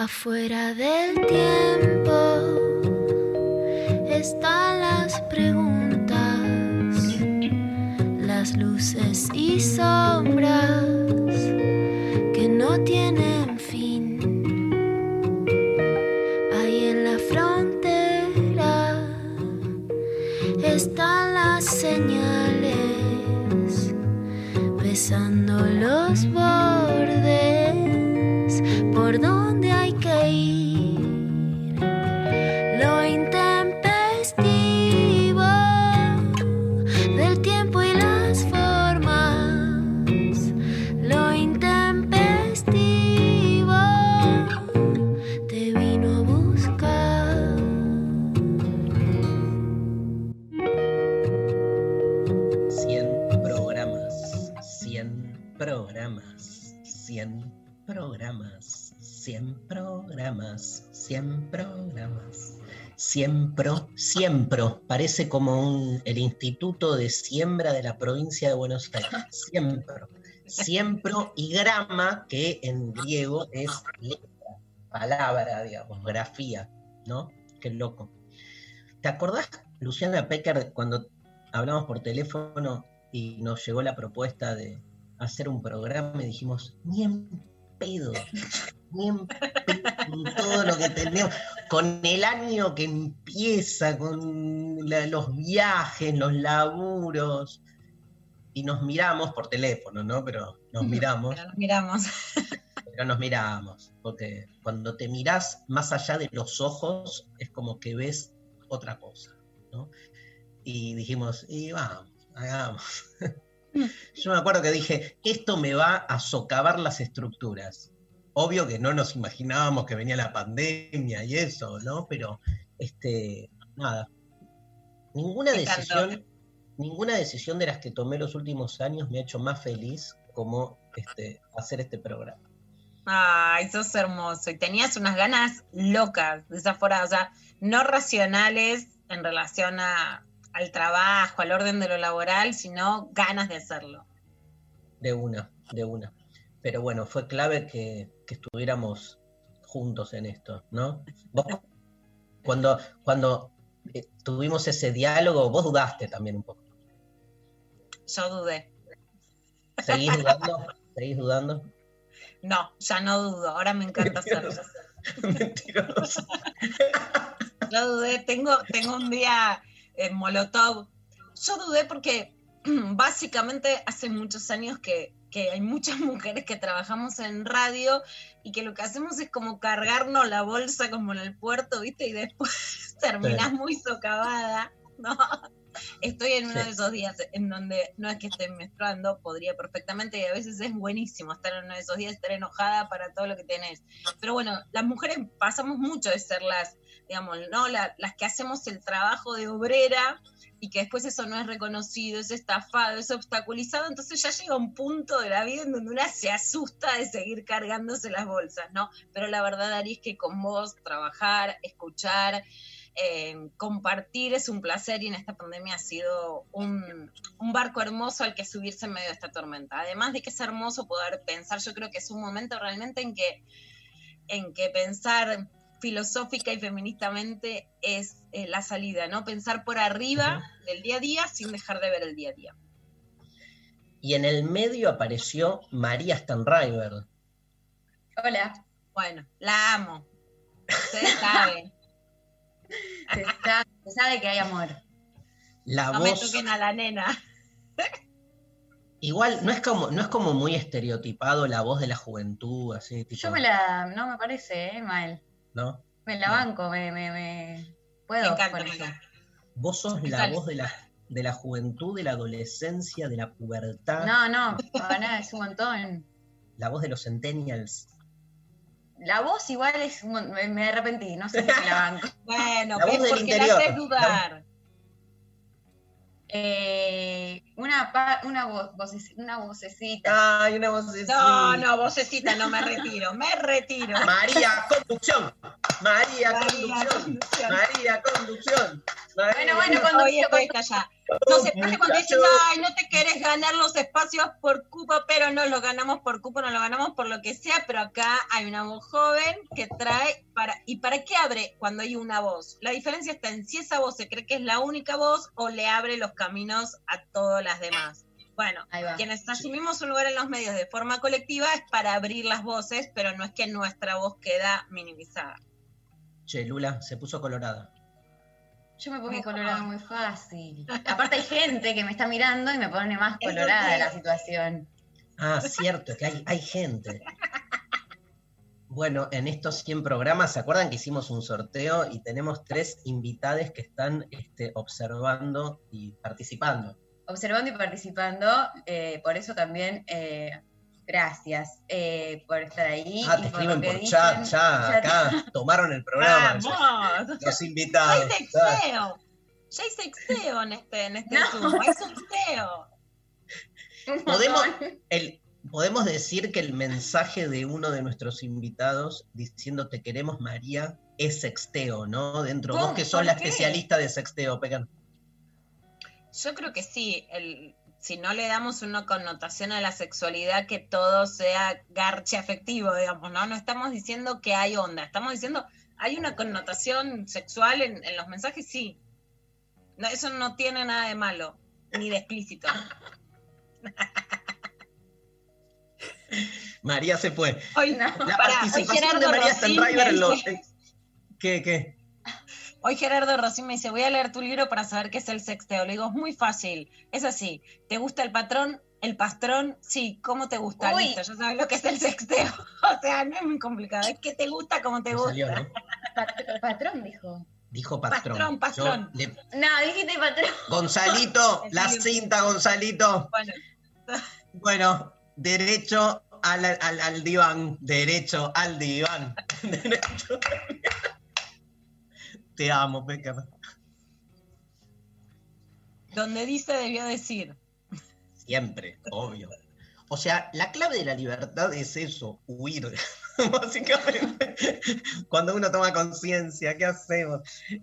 Afuera del tiempo están las preguntas, las luces y sombras que no tienen fin. Ahí en la frontera están las señales, besando los bordes por donde programas, 100 programas, 100 programas, siempre, parece como el Instituto de Siembra de la provincia de Buenos Aires, siempre, y grama, que en griego es letra, palabra, digamos, grafía, ¿no? Qué loco. ¿Te acordás, Luciana Peker, cuando hablamos por teléfono y nos llegó la propuesta de hacer un programa y dijimos, ni en pedo, con todo lo que tenemos, con el año que empieza, con los viajes, los laburos, y nos miramos por teléfono, ¿no? Pero nos miramos, porque cuando te mirás más allá de los ojos, es como que ves otra cosa, ¿no? Y dijimos, y vamos, hagamos. Yo me acuerdo que dije, esto me va a socavar las estructuras. Obvio que no nos imaginábamos que venía la pandemia y eso, ¿no? Pero, nada. Ninguna decisión de las que tomé los últimos años me ha hecho más feliz como hacer este programa. Ay, sos hermoso. Y tenías unas ganas locas, desaforadas, o sea, no racionales en relación a... al trabajo, al orden de lo laboral, sino ganas de hacerlo. De una. Pero bueno, fue clave que estuviéramos juntos en esto, ¿no? Vos, cuando tuvimos ese diálogo, vos dudaste también un poco. Yo dudé. ¿Seguís dudando? No, ya no dudo, ahora me encanta hacerlo. Mentiroso. No dudé, tengo un día... en Molotov. Yo dudé porque básicamente hace muchos años que hay muchas mujeres que trabajamos en radio y que lo que hacemos es como cargarnos la bolsa como en el puerto, ¿viste? Y después terminás muy socavada, ¿no? Estoy en uno de esos días en donde no es que esté menstruando, podría perfectamente, y a veces es buenísimo estar en uno de esos días, estar enojada para todo lo que tenés. Pero bueno, las mujeres pasamos mucho de ser las, digamos, ¿no? Las que hacemos el trabajo de obrera y que después eso no es reconocido, es estafado, es obstaculizado, entonces ya llega un punto de la vida en donde una se asusta de seguir cargándose las bolsas, ¿no? Pero la verdad, Darío, es que con vos trabajar, escuchar... compartir es un placer y en esta pandemia ha sido un barco hermoso al que subirse en medio de esta tormenta. Además de que es hermoso poder pensar, yo creo que es un momento realmente en que pensar filosófica y feministamente es la salida, ¿no? Pensar por arriba del día a día sin dejar de ver el día a día. Y en el medio apareció María Sztajnszrajber. Hola. Bueno, la amo. Ustedes saben. Se sabe que hay amor. La no voz... me toquen a la nena. Igual, no es como muy estereotipado la voz de la juventud, así. Tipo... No me parece, mal. ¿No? Me la banco, me puedo. Me encanta, Vos sos la voz de la juventud, de la adolescencia, de la pubertad. No, para nada, es un montón. La voz de los centennials. La voz igual es... Me arrepentí, no sé si me la banco. Bueno, la voz del interior. La haces dudar. Una vocecita. Ay, una vocecita. No, vocecita, no me retiro. María, conducción. María, conducción. Bueno, conducción. Nos separe cuando dices, ay, no te querés ganar los espacios por cupo, pero no los ganamos por cupo, no los ganamos por lo que sea, pero acá hay una voz joven que trae, ¿para qué abre cuando hay una voz? La diferencia está en si esa voz se cree que es la única voz o le abre los caminos a todas las demás. Bueno, quienes asumimos un lugar en los medios de forma colectiva es para abrir las voces, pero no es que nuestra voz queda minimizada. Che, Lula, se puso colorada. Yo me pongo colorada muy fácil. Aparte hay gente que me está mirando y me pone más colorada la situación. Ah, cierto, que hay gente. Bueno, en estos 100 programas, ¿se acuerdan que hicimos un sorteo? Y tenemos 3 invitades que están observando y participando. Por eso también gracias por estar ahí. Ah, te escriben por chat, acá tomaron el programa. ¡Vamos! Los invitados. Ya hay sexeo en este Zoom, hay sexeo. ¿Podemos decir que el mensaje de uno de nuestros invitados diciendo te queremos María es sexteo, ¿no? Dentro vos que sos la especialista de sexteo, Pecan. Yo creo que sí, si no le damos una connotación a la sexualidad que todo sea garche afectivo, digamos, ¿no? No estamos diciendo que hay onda, estamos diciendo hay una connotación sexual en los mensajes, sí. No, eso no tiene nada de malo, ni de explícito. María se fue. Hoy no, la participación de María Sztajnszrajber en los... ¿Qué? Hoy Gerardo Rozín me dice, voy a leer tu libro para saber qué es el sexteo. Le digo, es muy fácil, es así. ¿Te gusta el patrón? ¿El pastrón? Sí, ¿cómo te gusta? Uy. Listo, ya sabes lo que es el sexteo. O sea, no es muy complicado, es que te gusta como te gusta. Salió, ¿no? Patrón dijo. Dijo patrón. Pastrón. No, dijiste patrón. Gonzalito, la cinta, Gonzalito. Bueno, derecho al diván, derecho al diván. Derecho al diván. Te amo, Peker. Donde dice debió decir. Siempre, obvio. O sea, la clave de la libertad es eso, huir. Básicamente, cuando uno toma conciencia, ¿qué hacemos?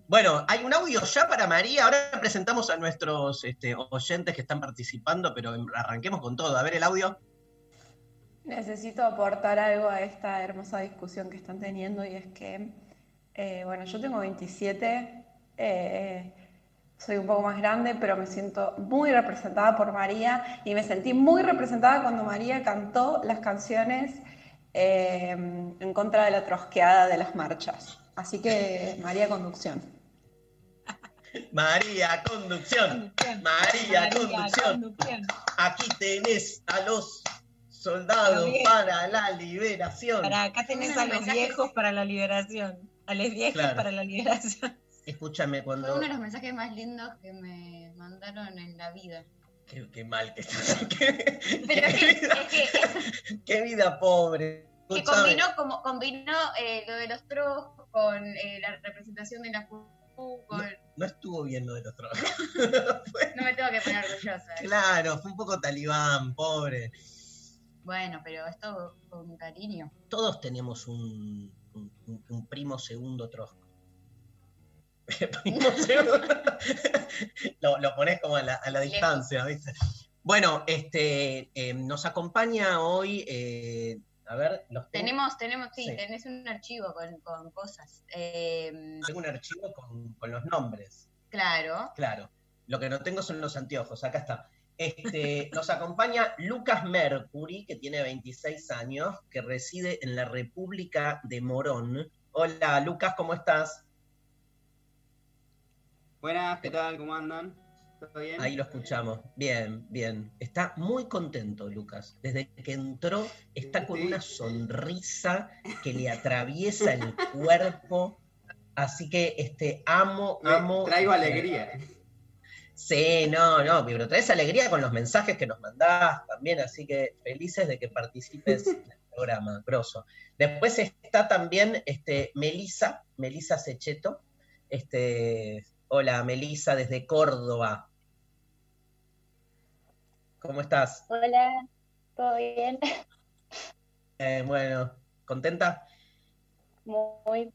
Bueno, hay un audio ya para María. Ahora presentamos a nuestros oyentes que están participando, pero arranquemos con todo. A ver el audio. Necesito aportar algo a esta hermosa discusión que están teniendo y es que... bueno, yo tengo 27, soy un poco más grande, pero me siento muy representada por María y me sentí muy representada cuando María cantó las canciones en contra de la trosqueada de las marchas. Así que, María, conducción. María, conducción. Aquí tenés a los... soldados para la liberación. Acá tenés a los viejos para la liberación. A los viejos para la liberación. Escúchame cuando... Fue uno de los mensajes más lindos que me mandaron en la vida. Qué mal que estás. Qué vida pobre. Que combinó lo de los trojos con la representación de la fufu con... No estuvo bien lo de los trojos. No me tengo que poner orgullosa. Claro, fue un poco talibán, pobre. Bueno, pero esto con cariño. Todos tenemos un primo segundo trosco. Lo ponés como a la distancia, ¿viste? Bueno, nos acompaña hoy, a ver... Los tenemos sí, tenés un archivo con cosas. Tengo un archivo con los nombres. Claro. Lo que no tengo son los anteojos, acá está. Nos acompaña Lucas Mercury, que tiene 26 años, que reside en la República de Morón. Hola, Lucas, ¿cómo estás? Buenas, ¿qué tal? ¿Cómo andan? ¿Todo bien? Ahí lo escuchamos. Bien. Está muy contento, Lucas. Desde que entró, está con una sonrisa que le atraviesa el cuerpo. Así que amo... Traigo alegría. Sí, no, pero traes alegría con los mensajes que nos mandás también, así que felices de que participes en el programa, grosso. Después está también Melisa Sechetto. Hola, Melisa, desde Córdoba. ¿Cómo estás? Hola, ¿todo bien? Bueno, ¿contenta? muy,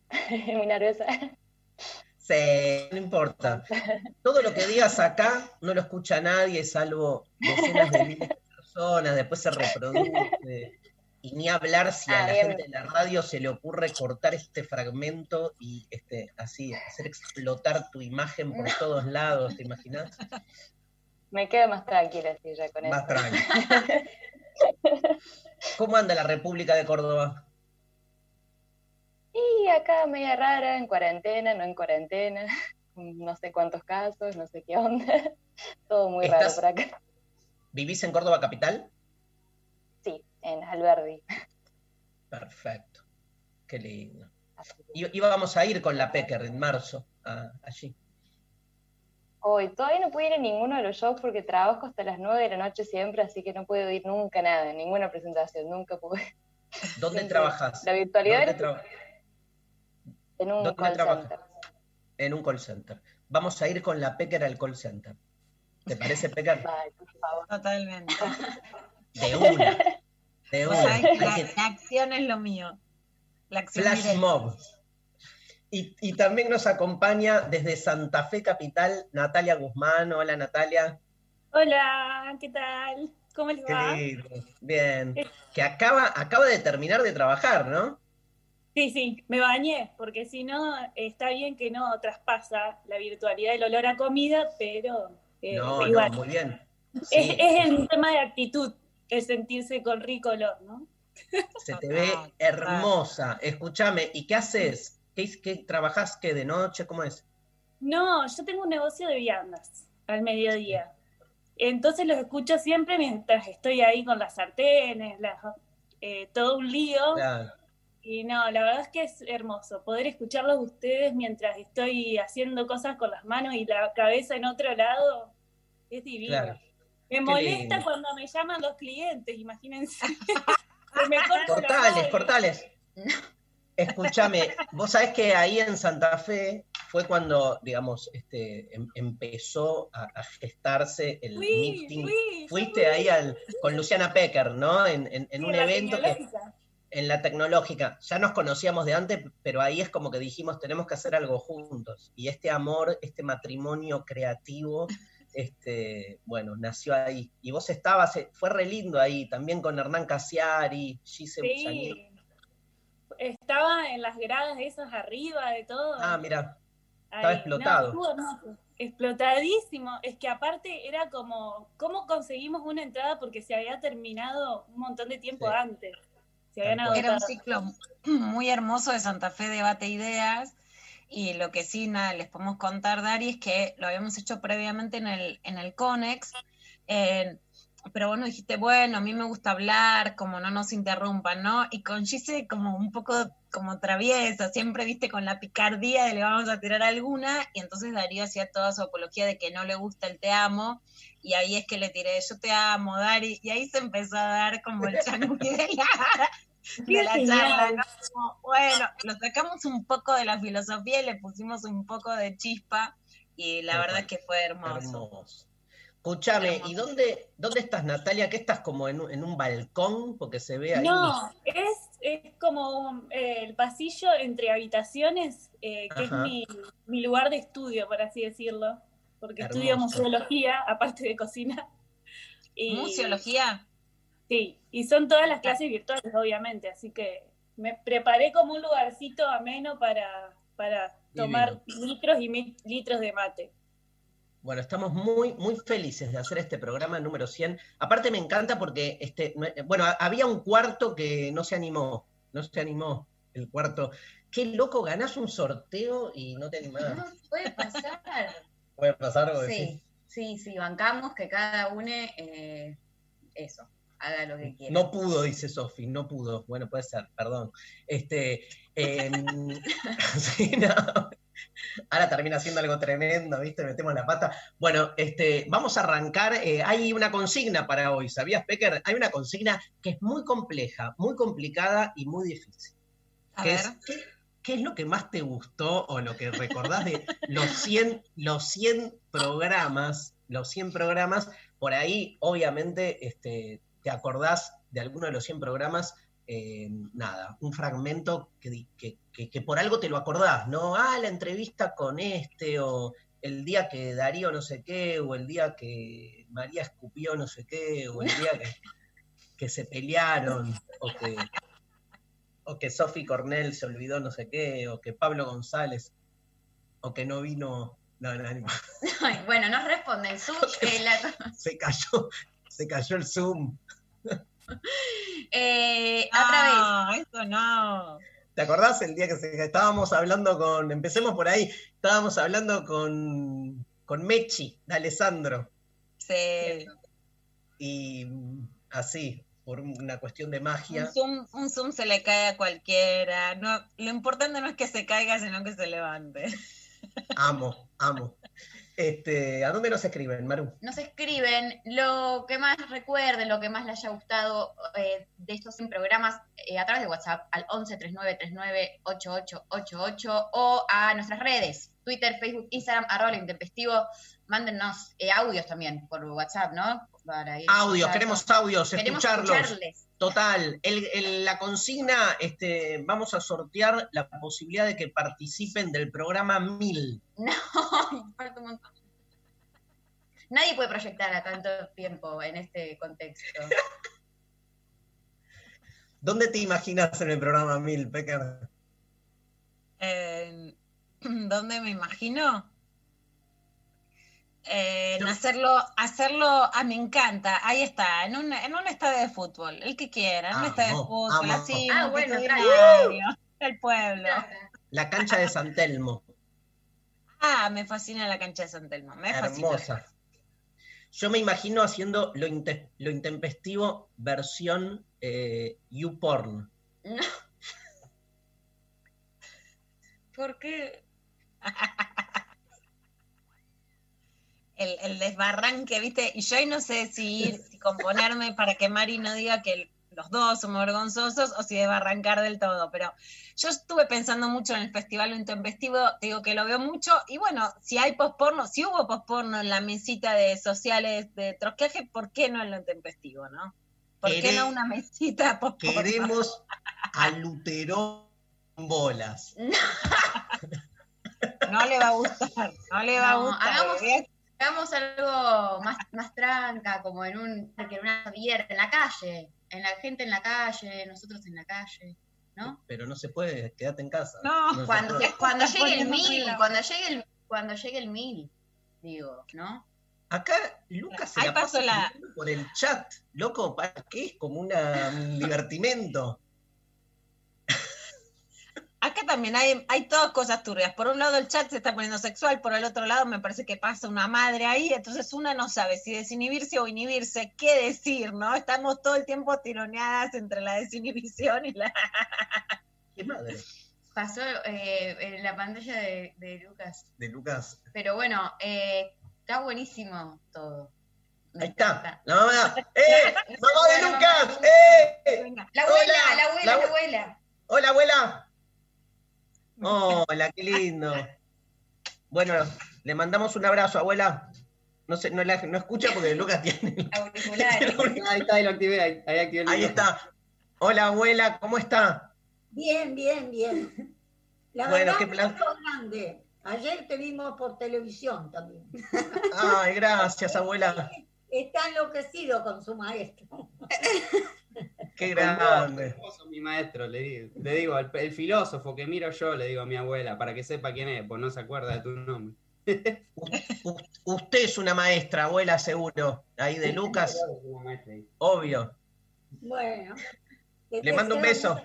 muy nerviosa. Sí, no importa. Todo lo que digas acá no lo escucha nadie, salvo decenas de miles de personas, después se reproduce. Y ni hablar si a la bien. Gente de la radio se le ocurre cortar este fragmento y así hacer explotar tu imagen por todos lados, ¿te imaginas? Me quedo más tranquila si ya con más eso. Más tranquila. ¿Cómo anda la República de Córdoba? Y acá media rara, en cuarentena, no en cuarentena, no sé cuántos casos, no sé qué onda, todo muy raro por acá. ¿Vivís en Córdoba capital? Sí, en Alberdi. Perfecto, qué lindo. Y vamos a ir con la Peker en marzo, allí. Hoy todavía no pude ir a ninguno de los shows porque trabajo hasta las 9 de la noche siempre, así que no puedo ir nunca a nada, ninguna presentación, nunca pude. ¿Dónde siempre trabajas? La virtualidad en un call center. En un call center. Vamos a ir con la Peker al call center. ¿Te parece, Peker? Vale, por favor. Totalmente. De una. La acción es lo mío. La acción Flash directa. Mob. Y también nos acompaña desde Santa Fe Capital, Natalia Guzmán. Hola, Natalia. Hola, ¿qué tal? ¿Cómo les va? Bien. Que acaba de terminar de trabajar, ¿no? Sí, me bañé, porque si no, está bien que no traspasa la virtualidad del olor a comida, pero igual. No, muy bien. Sí. Es el tema de actitud, el sentirse con rico olor, ¿no? Se te ve hermosa. Escúchame, ¿y qué haces? ¿Qué trabajás? ¿Qué de noche? ¿Cómo es? No, yo tengo un negocio de viandas al mediodía. Entonces los escucho siempre mientras estoy ahí con las sartenes, todo un lío. Claro. Y no, la verdad es que es hermoso poder escucharlos ustedes mientras estoy haciendo cosas con las manos y la cabeza en otro lado. Es divino. Claro. Me molesta cuando me llaman los clientes, imagínense. Cortales. Escúchame, vos sabés que ahí en Santa Fe fue cuando, digamos, empezó a gestarse el meeting. Fuiste ahí con Luciana Peker, ¿no? En un evento en la tecnológica. Ya nos conocíamos de antes, pero ahí es como que dijimos, tenemos que hacer algo juntos. Y este amor, este matrimonio creativo, bueno, nació ahí. Y vos estabas, fue re lindo ahí, también con Hernán Casiari, Gise Busanich. Estaba en las gradas esas arriba de todo. Ah, mira, estaba explotado. No, explotadísimo. Es que aparte era como, ¿cómo conseguimos una entrada? Porque se había terminado un montón de tiempo antes. Era un ciclo muy hermoso de Santa Fe, Debate Ideas, y lo que sí, nada, les podemos contar, Dari, es que lo habíamos hecho previamente en el Conex, pero vos nos dijiste, bueno, a mí me gusta hablar, como no nos interrumpan, ¿no? Y con Gise como un poco como traviesa, siempre viste con la picardía de le vamos a tirar alguna, y entonces Darío hacía toda su apología de que no le gusta el te amo, y ahí es que le tiré, yo te amo, Dari, y ahí se empezó a dar como el chanulli de la charla, ¿no? Como, bueno, lo sacamos un poco de la filosofía y le pusimos un poco de chispa, y la verdad es que fue hermoso. Escuchame, ¿y dónde estás, Natalia? ¿Qué estás, como en un balcón? Porque se ve ahí. No, es como el pasillo entre habitaciones, que es mi lugar de estudio, por así decirlo, porque estudio museología, aparte de cocina. Y, ¿museología? Sí, y son todas las clases virtuales, obviamente, así que me preparé como un lugarcito ameno para tomar litros y litros de mate. Bueno, estamos muy, muy felices de hacer este programa número 100. Aparte me encanta porque, había un cuarto que no se animó el cuarto. Qué loco, ganás un sorteo y no te animás. No, puede pasar. Puede pasar algo así. Sí, bancamos que cada uno, eso, haga lo que quiera. No pudo, dice Sofi, no pudo. Bueno, puede ser, perdón. Sí, no. Ahora termina haciendo algo tremendo, ¿viste? Metemos la pata. Bueno, vamos a arrancar. Hay una consigna para hoy, ¿sabías, Peker? Hay una consigna que es muy compleja, muy complicada y muy difícil. ¿Qué es lo que más te gustó o lo que recordás de los 100 programas? Por ahí, obviamente, te acordás de alguno de los 100 programas nada, un fragmento que por algo te lo acordás, ¿no? Ah, la entrevista con este, o el día que Darío no sé qué, o el día que María escupió no sé qué, o el día que se pelearon, o que Sofi Cornell se olvidó no sé qué, o que Pablo González, o que no vino... No. Bueno, no responde el Zoom. Se cayó el Zoom. Otra vez. Eso no. ¿Te acordás el día que estábamos hablando con... Empecemos por ahí. Estábamos hablando con Mechi, de Alessandro. Sí. Y así, por una cuestión de magia. Un zoom se le cae a cualquiera. No, lo importante no es que se caiga, sino que se levante. Amo. ¿A dónde nos escriben, Maru? Nos escriben lo que más recuerden, lo que más les haya gustado de estos 100 programas a través de WhatsApp al 11 39 39 88 88, o a nuestras redes, Twitter, Facebook, Instagram, @LoIntempestivo. Mándennos audios también por WhatsApp, ¿no? Queremos escucharlos. Total, la consigna, vamos a sortear la posibilidad de que participen del programa 1000. No, falta un montón. Nadie puede proyectar a tanto tiempo en este contexto. ¿Dónde te imaginas en el programa 1000, Peker? ¿Dónde me imagino? Hacerlo, me encanta, ahí está, en un estadio de fútbol, el que quiera, en un estadio de fútbol, así, bueno, el pueblo. La cancha de San Telmo. Me fascina la cancha de San Telmo, hermosa. Yo me imagino haciendo lo intempestivo versión YouPorn. No. ¿Por qué? El desbarranque, ¿viste? Y yo ahí no sé si componerme para que Mari no diga que los dos somos vergonzosos o si desbarrancar del todo, pero yo estuve pensando mucho en el Festival Lo Intempestivo, te digo que lo veo mucho, y bueno, si hubo posporno en la mesita de sociales de Trosqueaje, ¿por qué no en Lo Intempestivo, no? ¿Por qué no una mesita posporno? Queremos a Lutero con bolas. No le va a gustar, no le va a gustar. Hagamos algo más tranca, como en una viernes, en la calle, en la gente en la calle, nosotros en la calle, ¿no? Pero no se puede, quédate en casa. No, cuando llegue el mil, digo, ¿no? Acá Lucas se la pasa por el chat, loco, ¿para qué? Es como un divertimento. Acá también hay todas cosas turbias. Por un lado el chat se está poniendo sexual, por el otro lado me parece que pasa una madre ahí, entonces una no sabe si desinhibirse o inhibirse, qué decir, ¿no? Estamos todo el tiempo tironeadas entre la desinhibición y la... ¿Qué madre? Pasó en la pantalla de Lucas. De Lucas. Pero bueno, está buenísimo todo. Ahí está, la mamá. ¡Mamá de Lucas! La abuela, la abuela. Hola, abuela. Hola, qué lindo. Bueno, le mandamos un abrazo, abuela. No escucha porque Lucas tiene auriculares. Ahí está, ahí lo activé. Ahí está. Hola, abuela, ¿cómo está? Bien. La bueno, qué placer. Ayer te vimos por televisión también. Ay, gracias, abuela. Está enloquecido con su maestro. Qué grande. Mi maestro, le digo el filósofo que miro yo, le digo a mi abuela, para que sepa quién es, pues no se acuerda de tu nombre. Usted es una maestra, abuela, seguro. Ahí de Lucas. Obvio. Bueno. Le mando un beso.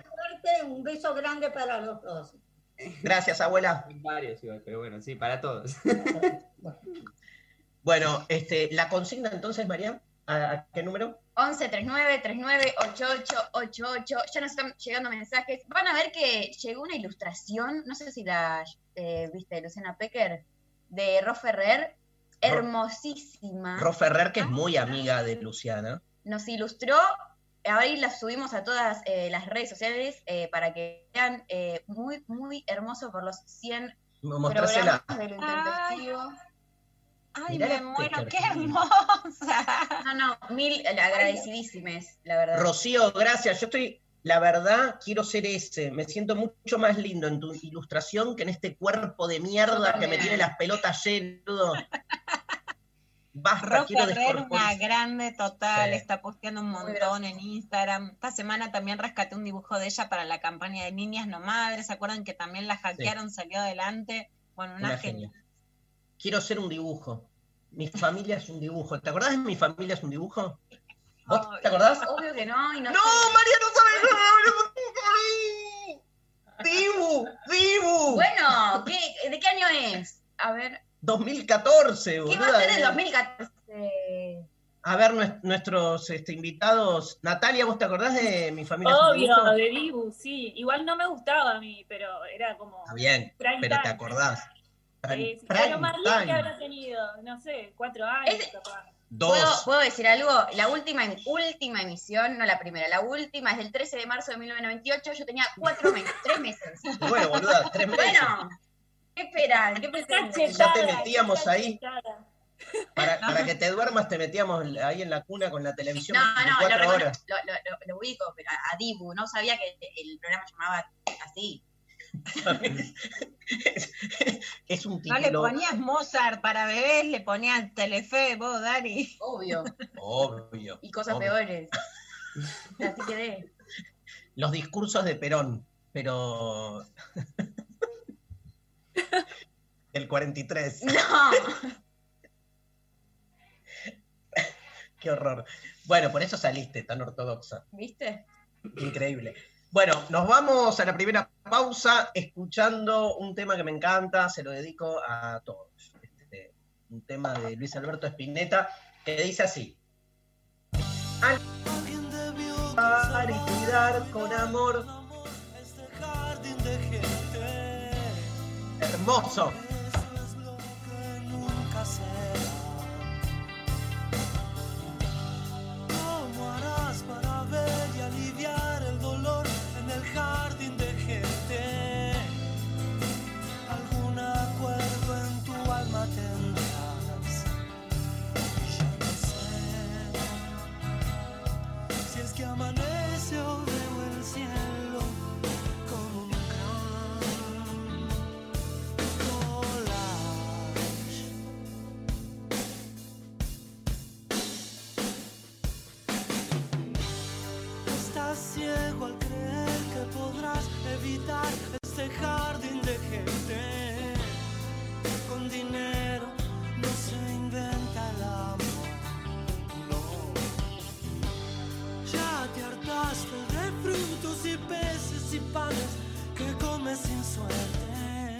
Un beso grande para los dos. Gracias, abuela. Varios, pero bueno, sí, para todos. Bueno, la consigna entonces, María, ¿a qué número? 11 39 39 88 88. Ya nos están llegando mensajes. Van a ver que llegó una ilustración, no sé si la viste, Luciana Peker, de Ro Ferrer, hermosísima. Ro Ferrer, que es muy amiga de Luciana. Nos ilustró, ahora la subimos a todas las redes sociales para que vean, muy, muy hermoso por los 100 mostrásela. Programas de Lo Intempestivo. ¡Ay, me muero! ¡Qué hermosa! No, mil agradecidísimas, la verdad. Rocío, gracias. Yo estoy la verdad, quiero ser ese, me siento mucho más lindo en tu ilustración que en este cuerpo de mierda que me tiene las pelotas llenas. Ro Ferrer, una grande total, está posteando un montón en Instagram. Esta semana también rescaté un dibujo de ella para la campaña de Niñas No Madres, ¿se acuerdan que también la hackearon, salió adelante? Bueno, una genia. Quiero ser un dibujo. Mi familia es un dibujo. ¿Te acordás de Mi familia es un dibujo? ¿Vos te acordás? Obvio que no. Y no, María, no sabes nada. ¡Dibu! Bueno, ¿de qué año es? A ver... 2014, boludo. ¿Qué va a ser en 2014? A ver, nuestros invitados. Natalia, ¿vos te acordás de Mi familia? Obvio, de Dibu, sí. Igual no me gustaba a mí, pero era como... Está bien, pero time. Te acordás. Lo más lindo que habrá tenido, no sé, 4 años, capaz. 2. ¿Puedo decir algo? La última emisión, no la primera, la última es del 13 de marzo de 1998, yo tenía 4 meses, 3 meses. Bueno, boluda, 3 meses. Bueno. ¿Qué esperan? ¿Qué pensaste? Ya te metíamos ahí. Para que te duermas, te metíamos ahí en la cuna con la televisión. No, lo ubico, pero a Dibu, no sabía que el programa llamaba así. Es un título. No le ponías Mozart para bebés, le ponías Telefe, vos, Dari. Obvio. Y cosas peores. Así quedé. Los discursos de Perón, pero... El 43. ¡No! ¡Qué horror! Bueno, por eso saliste tan ortodoxa. ¿Viste? Increíble. Bueno, nos vamos a la primera pausa escuchando un tema que me encanta, se lo dedico a todos. Un tema de Luis Alberto Spinetta que dice así. Alguien debió cuidar y cuidar con amor este jardín de gente. Hermoso. Es lo que nunca será. ¿Cómo harás para ver y aliviar el dolor en el jardín de gente? Algún acuerdo en tu alma tendrás. Y ya no sé si es que amanece o veo el cielo. Ciego al creer que podrás evitar este jardín de gente. Con dinero no se inventa el amor, no. Ya te hartaste de frutos y peces y panes que comes sin suerte,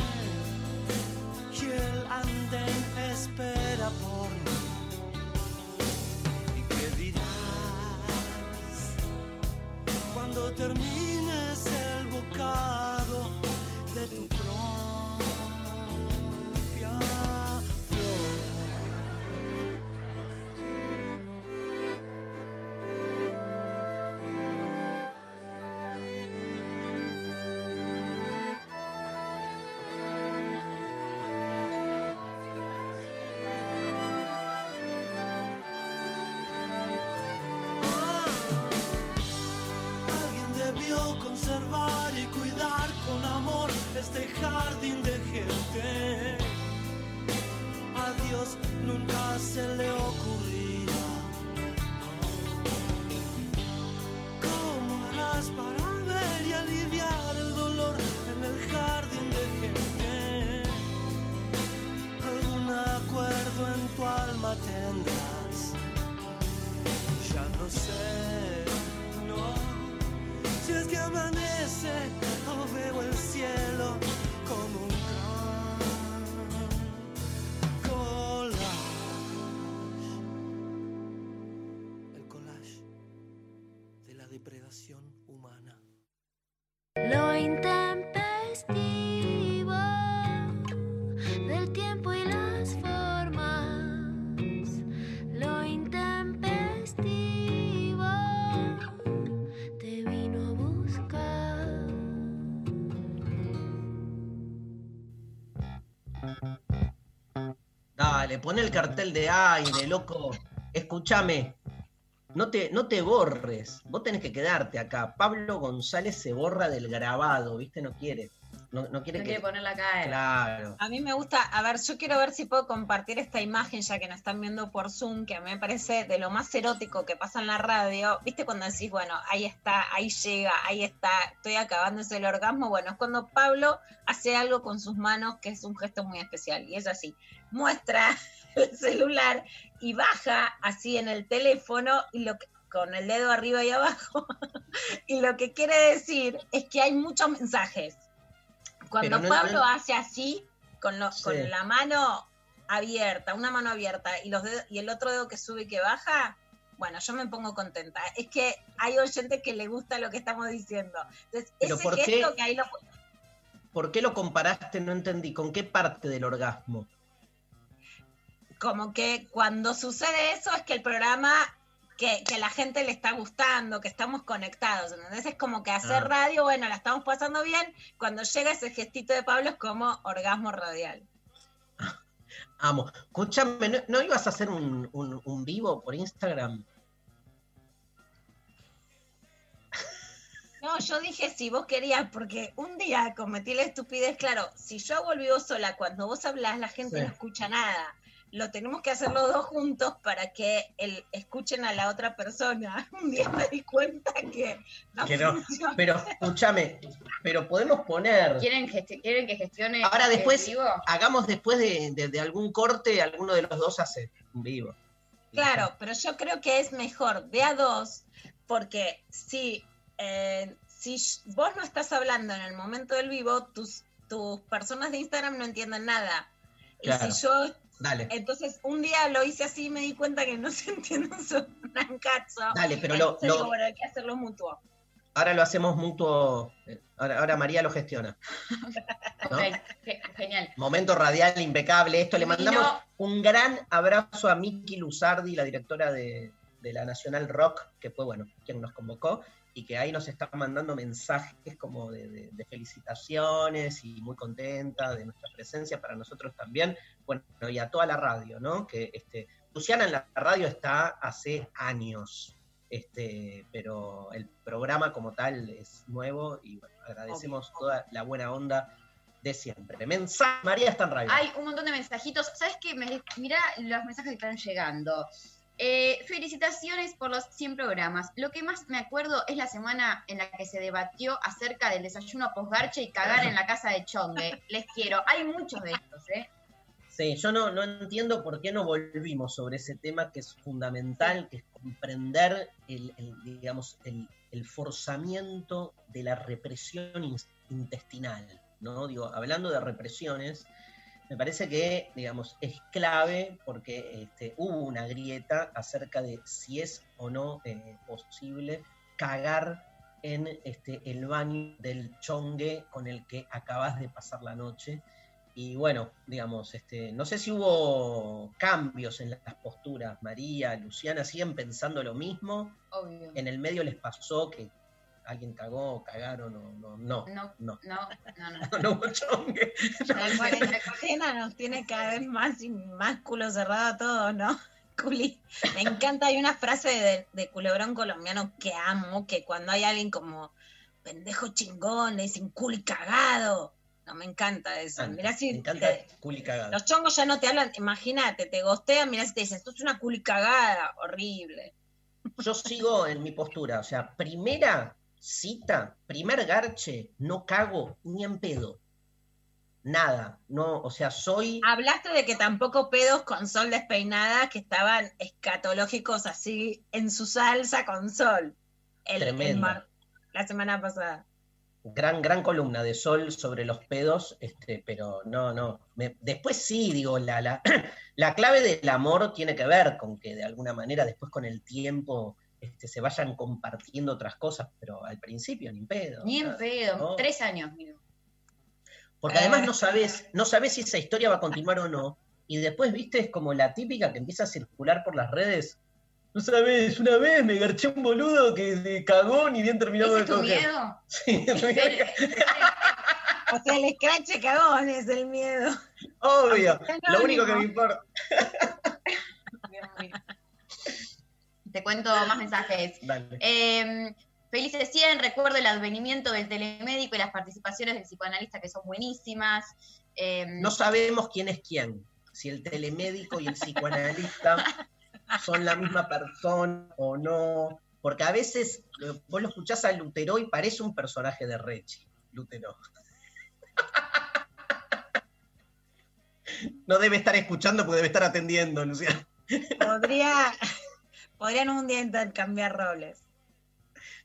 y el andén espera por mí. Cuando termines el bocado de tu propia conservar y cuidar con amor este jardín de gente. A Dios nunca se le ocurrirá. ¿Cómo harás para ver y aliviar el dolor en el jardín de gente? Algún acuerdo en tu alma tendrás. Ya no sé. Si es que amanece o veo el cielo como un gran collage. El collage de la depredación humana. Lo intempestivo del tiempo y las formas. Lo intempestivo. Dale, pon el cartel de aire, loco. Escúchame. No te borres, vos tenés que quedarte acá. Pablo González se borra del grabado, ¿viste? No quiere ponerla acá. Claro. A mí me gusta, a ver, yo quiero ver si puedo compartir esta imagen, ya que nos están viendo por Zoom, que a mí me parece de lo más erótico que pasa en la radio. ¿Viste cuando decís, bueno, ahí está, ahí llega, ahí está, estoy acabándose el orgasmo? Bueno, es cuando Pablo hace algo con sus manos, que es un gesto muy especial, y es así, muestra el celular y baja así en el teléfono, y lo que con el dedo arriba y abajo, y lo que quiere decir es que hay muchos mensajes. Cuando Pablo hace así, con la mano abierta, una mano abierta, y los dedos, y el otro dedo que sube y que baja, bueno, yo me pongo contenta. Es que hay oyentes que les gusta lo que estamos diciendo. Entonces, ese gesto que ahí lo... ¿Por qué lo comparaste? No entendí. ¿Con qué parte del orgasmo? Como que cuando sucede eso es que el programa... Que a la gente le está gustando, que estamos conectados, ¿entendés? Es como que hacer radio, bueno, la estamos pasando bien, cuando llega ese gestito de Pablo es como orgasmo radial. Amo. Escúchame, ¿no ibas a hacer un vivo por Instagram? No, yo dije si vos querías, porque un día cometí la estupidez, claro, si yo hago el vivo sola, cuando vos hablás la gente no escucha nada. Lo tenemos que hacer los dos juntos para que escuchen a la otra persona. Un día me di cuenta que no. Pero escúchame, pero podemos poner... ¿Quieren que gestione ahora después, vivo? Hagamos después de algún corte, alguno de los dos hace un vivo. Claro, pero yo creo que es mejor de a dos, porque si vos no estás hablando en el momento del vivo, tus personas de Instagram no entienden nada. Claro. Y si yo... Dale. Entonces, un día lo hice así y me di cuenta que no se entiende un trancazo. Dale, pero digo, bueno, hay que hacerlo mutuo. Ahora lo hacemos mutuo. Ahora María lo gestiona. ¿No? Okay, genial. Momento radial impecable. Esto le mandamos un gran abrazo a Miki Lusardi, la directora de la Nacional Rock, que fue, bueno, quien nos convocó, y que ahí nos está mandando mensajes como de felicitaciones y muy contenta de nuestra presencia para nosotros también, bueno, y a toda la radio, ¿no? Que Luciana en la radio está hace años, pero el programa como tal es nuevo y bueno, agradecemos toda la buena onda de siempre. Mensaje, María Sztajnszrajber. Hay un montón de mensajitos. ¿Sabes qué? Mirá los mensajes que están llegando. Felicitaciones por los 100 programas. Lo que más me acuerdo es la semana en la que se debatió acerca del desayuno posgarche y cagar en la casa de Chongue. Les quiero. Hay muchos de estos, ¿eh? Sí, yo no entiendo por qué no volvimos sobre ese tema que es fundamental, que es comprender el forzamiento de la represión intestinal, ¿no? Digo, hablando de represiones... Me parece que, digamos, es clave porque hubo una grieta acerca de si es o no posible cagar en el baño del chongue con el que acabas de pasar la noche. Y bueno, digamos, no sé si hubo cambios en las posturas. María, Luciana, ¿siguen pensando lo mismo? Obvio. ¿En el medio les pasó que alguien cagó o cagaron o no? No hubo chongue. La cuarentena nos tiene cada vez más y más culo cerrado a todos, ¿no? Culi. Me encanta, hay una frase de culebrón colombiano que amo, que cuando hay alguien como pendejo chingón, le dicen culi cagado. No, me encanta eso. Mirá si me encanta culi cagado. Los chongos ya no te hablan, imagínate, te gostean, mirá si te dicen, sos una culi cagada, horrible. Yo sigo en mi postura, o sea, primera... cita, primer garche, no cago ni en pedo. Nada, no, o sea, soy... Hablaste de que tampoco pedos con Sol Despeinada, que estaban escatológicos así, en su salsa con Sol. La semana pasada. Gran columna de Sol sobre los pedos, pero no. Después sí, digo, la clave del amor tiene que ver con que de alguna manera después con el tiempo... se vayan compartiendo otras cosas, pero al principio ni en pedo. Ni en pedo, ¿no? 3 años, mira. Porque además no sabés si esa historia va a continuar o no, y después, viste, es como la típica que empieza a circular por las redes. No sabés, una vez me garché un boludo que se cagó ni bien terminado de coger. ¿Ese es tu miedo? Sí, o sea, el scratch cagón es el miedo. Obvio, lo único que me importa. Te cuento más mensajes. Felices 100, recuerdo el advenimiento del telemédico y las participaciones del psicoanalista que son buenísimas. No sabemos quién es quién, si el telemédico y el psicoanalista son la misma persona o no, porque a veces vos lo escuchás a Lutero y parece un personaje de Rechi, Lutero. No debe estar escuchando porque debe estar atendiendo, Luciana. Podrían un día cambiar roles.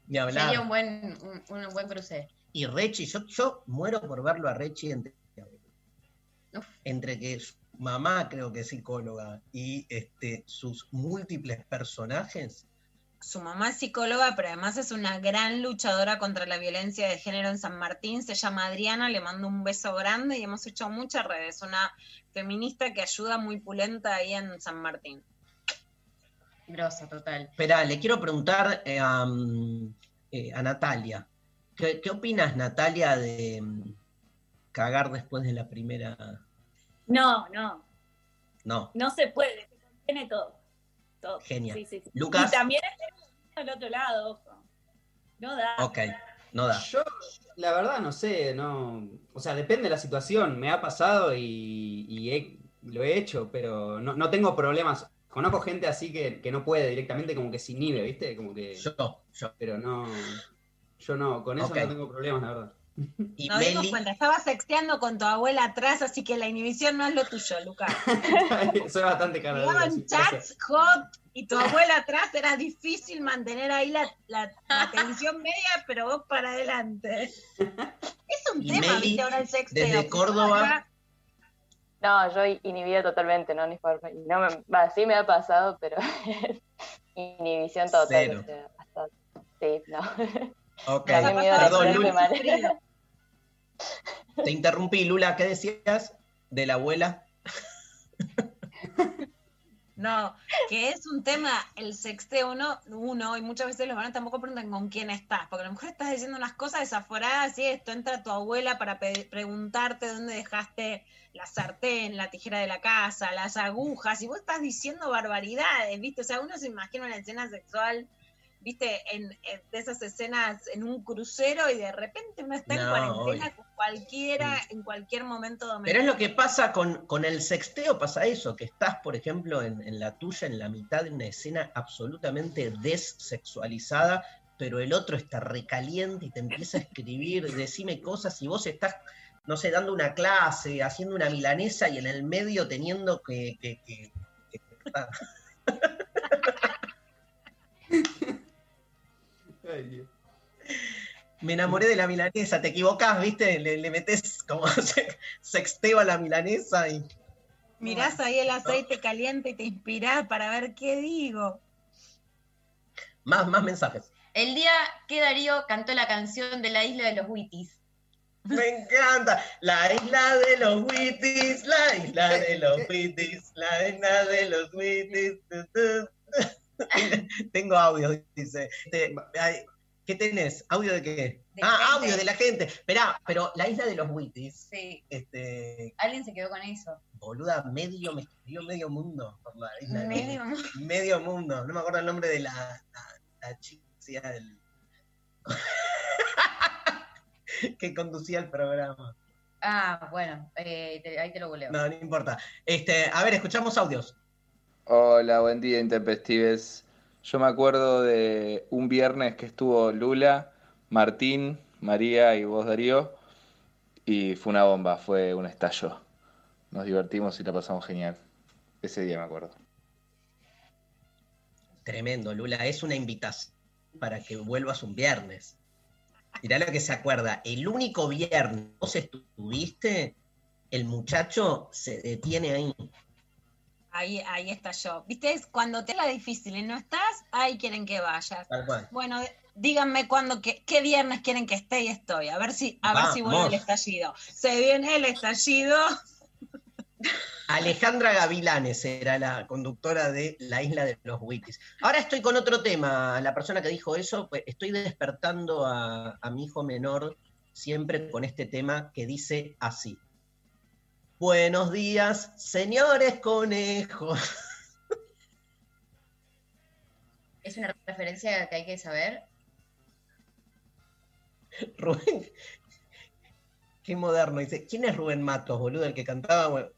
Ni hablar. Sería un buen cruce. Y Rechi, yo muero por verlo a Rechi entre que su mamá, creo que es psicóloga, y sus múltiples personajes. Su mamá es psicóloga, pero además es una gran luchadora contra la violencia de género en San Martín, se llama Adriana, le mando un beso grande y hemos hecho muchas redes, una feminista que ayuda muy pulenta ahí en San Martín. Grosa, total. Esperá, le quiero preguntar a Natalia, ¿qué opinas, Natalia, de cagar después de la primera? No. No se puede, se contiene todo. Genial. Sí. Lucas. Y también el otro lado, ojo. No da. Ok, no da. Yo, la verdad, no sé, no. O sea, depende de la situación. Me ha pasado y lo he hecho, pero no tengo problemas. Conozco gente así que no puede directamente, como que se inhibe, ¿viste? Como que. Yo. Pero no. Yo no, con eso okay. No tengo problemas, la verdad. Y nos dimos cuenta, estabas sexteando con tu abuela atrás, así que la inhibición no es lo tuyo, Lucas. Soy bastante cargado. Estaban chats hot y tu abuela atrás, era difícil mantener ahí la tensión media, pero vos para adelante. Es un tema, ¿viste? Ahora el sexteo. Desde Córdoba. No, yo inhibía totalmente, no, ni forma. No sí me ha pasado, pero inhibición total. O sea, hasta, sí, no. Ok, perdón, Lula. Te interrumpí, Lula, ¿qué decías de la abuela? No, que es un tema, el sexteo uno, y muchas veces los varones tampoco preguntan con quién estás, porque a lo mejor estás diciendo unas cosas desaforadas, y esto entra tu abuela para preguntarte dónde dejaste la sartén, la tijera de la casa, las agujas, y vos estás diciendo barbaridades, ¿viste? O sea, uno se imagina una escena sexual, ¿viste? De esas escenas en un crucero y de repente uno está en cuarentena obvio. Con cualquiera, en cualquier momento doméstico. Pero es lo que pasa con el sexteo, pasa eso, que estás, por ejemplo, en la tuya, en la mitad de una escena absolutamente dessexualizada, pero el otro está recaliente y te empieza a escribir, decime cosas, y vos estás, no sé, dando una clase, haciendo una milanesa, y en el medio teniendo que me enamoré de la milanesa, te equivocás, ¿viste? Le metés como sexteo a la milanesa y mirás ahí el aceite caliente y te inspirás para ver qué digo. Más mensajes. El día que Darío cantó la canción de la isla de los huitis. Me encanta, la isla de los huitis, la isla de los huitis, la isla de los huitis. Tengo audio, dice. ¿Qué tenés? ¿Audio de qué? Audio de la gente. Esperá, pero la isla de los huitis. Sí. Alguien se quedó con eso. Boluda, me escribió medio mundo por la isla. Medio mundo. No me acuerdo el nombre de la chica que conducía el programa. Ah, bueno, ahí te lo googleo. No importa. A ver, escuchamos audios. Hola, buen día, intempestives. Yo me acuerdo de un viernes que estuvo Lula, Martín, María y vos, Darío, y fue una bomba, fue un estallo. Nos divertimos y la pasamos genial. Ese día me acuerdo. Tremendo, Lula, es una invitación para que vuelvas un viernes. Mirá lo que se acuerda, el único viernes que vos estuviste, el muchacho se detiene ahí. Ahí está yo. ¿Viste? Es cuando te la difícil y no estás, ahí quieren que vayas. Tal cual. Bueno, díganme qué viernes quieren que esté y estoy. A ver si vuelve el estallido. Se viene el estallido. Alejandra Gavilanes era la conductora de La Isla de los Huitis. Ahora estoy con otro tema. La persona que dijo eso, pues estoy despertando a mi hijo menor siempre con este tema que dice así. Buenos días, señores conejos. Es una referencia que hay que saber. Rubén, qué moderno. Dice, ¿quién es Rubén Matos, boludo? El que cantaba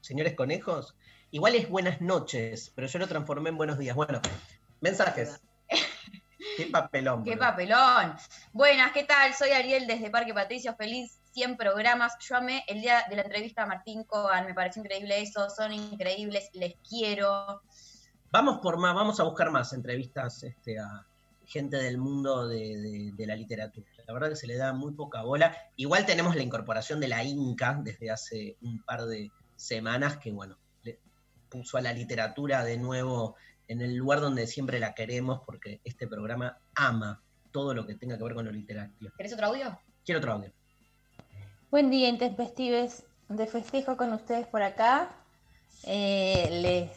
Señores Conejos. Igual es Buenas Noches, pero yo lo transformé en Buenos Días. Bueno, mensajes. Qué papelón. Qué papelón. Buenas, ¿qué tal? Soy Ariel desde Parque Patricio, feliz 100 programas. Yo amé el día de la entrevista a Martín Cohen, me pareció increíble eso, son increíbles, les quiero. Vamos por más, vamos a buscar más entrevistas a gente del mundo de la literatura. La verdad que se le da muy poca bola. Igual tenemos la incorporación de la Inca desde hace un par de semanas, que bueno, le puso a la literatura de nuevo en el lugar donde siempre la queremos, porque este programa ama todo lo que tenga que ver con lo literario. ¿Querés otro audio? Quiero otro audio. Buen día, intempestives, de festejo con ustedes por acá. Les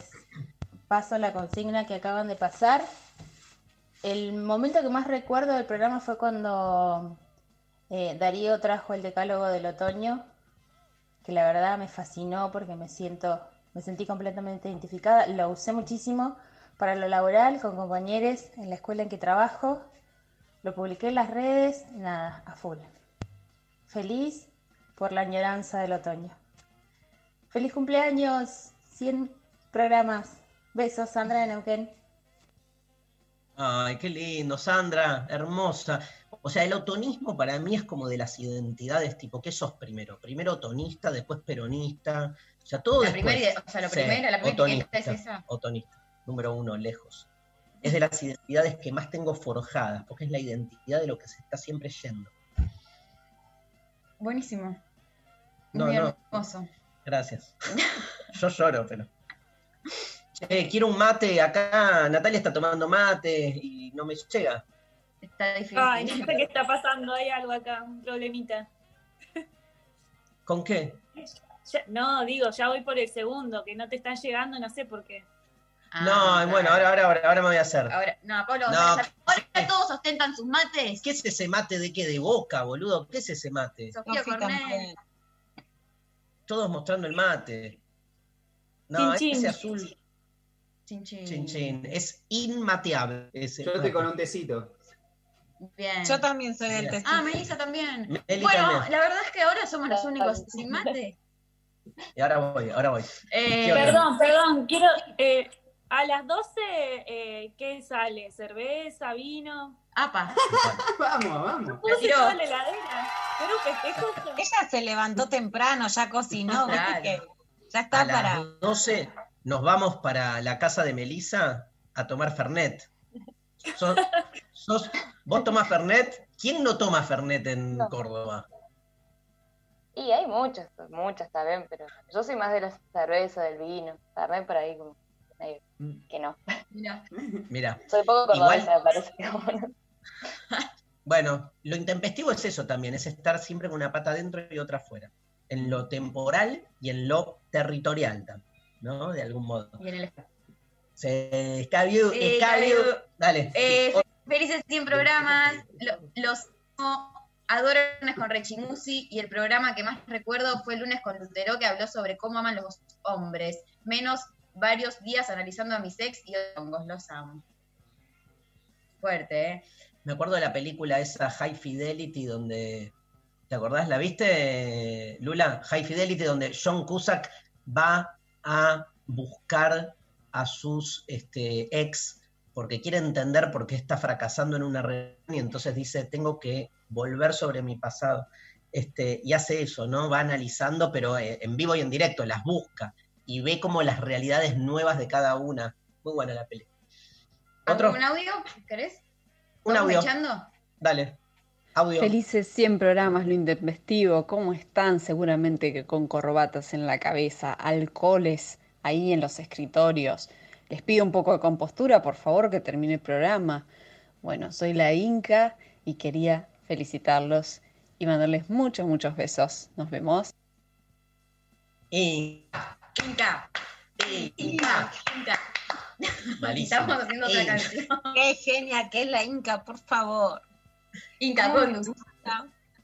paso la consigna que acaban de pasar. El momento que más recuerdo del programa fue cuando Darío trajo el decálogo del otoño, que la verdad me fascinó porque me sentí completamente identificada. Lo usé muchísimo para lo laboral, con compañeros, en la escuela en que trabajo, lo publiqué en las redes, nada, a full. Feliz por la añoranza del otoño. ¡Feliz cumpleaños! 100 programas. Besos, Sandra de Neuquén. Ay, qué lindo, Sandra, hermosa. O sea, el otonismo para mí es como de las identidades, tipo, ¿qué sos primero? Primero otonista, después peronista, o sea, todo la después. La primera otonista, es esa. Otonista, número uno, lejos. Es de las identidades que más tengo forjadas, porque es la identidad de lo que se está siempre yendo. Buenísimo. Muy hermoso. Gracias. Yo lloro, pero... quiero un mate acá, Natalia está tomando mate y no me llega. Está difícil. Ay, no sé qué está pasando, hay algo acá, un problemita. ¿Con qué? Ya voy por el segundo, que no te están llegando, no sé por qué. Bueno, ahora me voy a hacer. Pablo, ahora todos ostentan sus mates. ¿Qué es ese mate de qué? De Boca, boludo, ¿qué es ese mate? Sofi Cornell. Todos mostrando el mate. No, chin, ese chin. Azul. Chin, chin. Es inmateable. Yo estoy con un tecito. Bien. Yo también soy del tecito. Ah, Melisa también. La verdad es que ahora somos los únicos sin mate. Y ahora voy. Perdón, quiero... a las 12, ¿qué sale? ¿Cerveza? ¿Vino? ¡Apa! vamos. Me puse toda la heladera. Pero festejoso. Ella se levantó temprano, ya cocinó. Claro. Que ya está para... A las 12... Nos vamos para la casa de Melisa a tomar Fernet. ¿Vos tomás Fernet? ¿Quién no toma Fernet en Córdoba? Y hay muchas también, pero yo soy más de la cerveza, del vino. Fernet por ahí como que no. Mira. Soy poco cordobesa, me parece que bueno. Bueno, lo intempestivo es eso también, es estar siempre con una pata adentro y otra afuera. En lo temporal y en lo territorial también. ¿No? De algún modo. Y en el Escabio. Dale. Felices 100 programas. Los adoro lunes con Rechimuzzi y el programa que más recuerdo fue el lunes con Lutero, que habló sobre cómo aman los hombres. Menos varios días analizando a mis ex y hongos. Los amo. Fuerte, ¿eh? Me acuerdo de la película esa High Fidelity donde... ¿Te acordás? ¿La viste, Lula? High Fidelity donde John Cusack va... a buscar a sus ex, porque quiere entender por qué está fracasando en una relación, y entonces dice, tengo que volver sobre mi pasado. Y hace eso, ¿no? Va analizando, pero en vivo y en directo, las busca, y ve como las realidades nuevas de cada una. Muy buena la peli. ¿Un audio? ¿Querés? ¿Un audio? Echando? Dale. Audio. Felices 100 programas, lo intempestivo. ¿Cómo están? Seguramente que con corbatas en la cabeza, alcoholes ahí en los escritorios. Les pido un poco de compostura, por favor, que termine el programa. Bueno, soy la Inca y quería felicitarlos y mandarles muchos, muchos besos. Nos vemos. Inca. Estamos haciendo otra canción. Qué genia que es la Inca, por favor. Inca,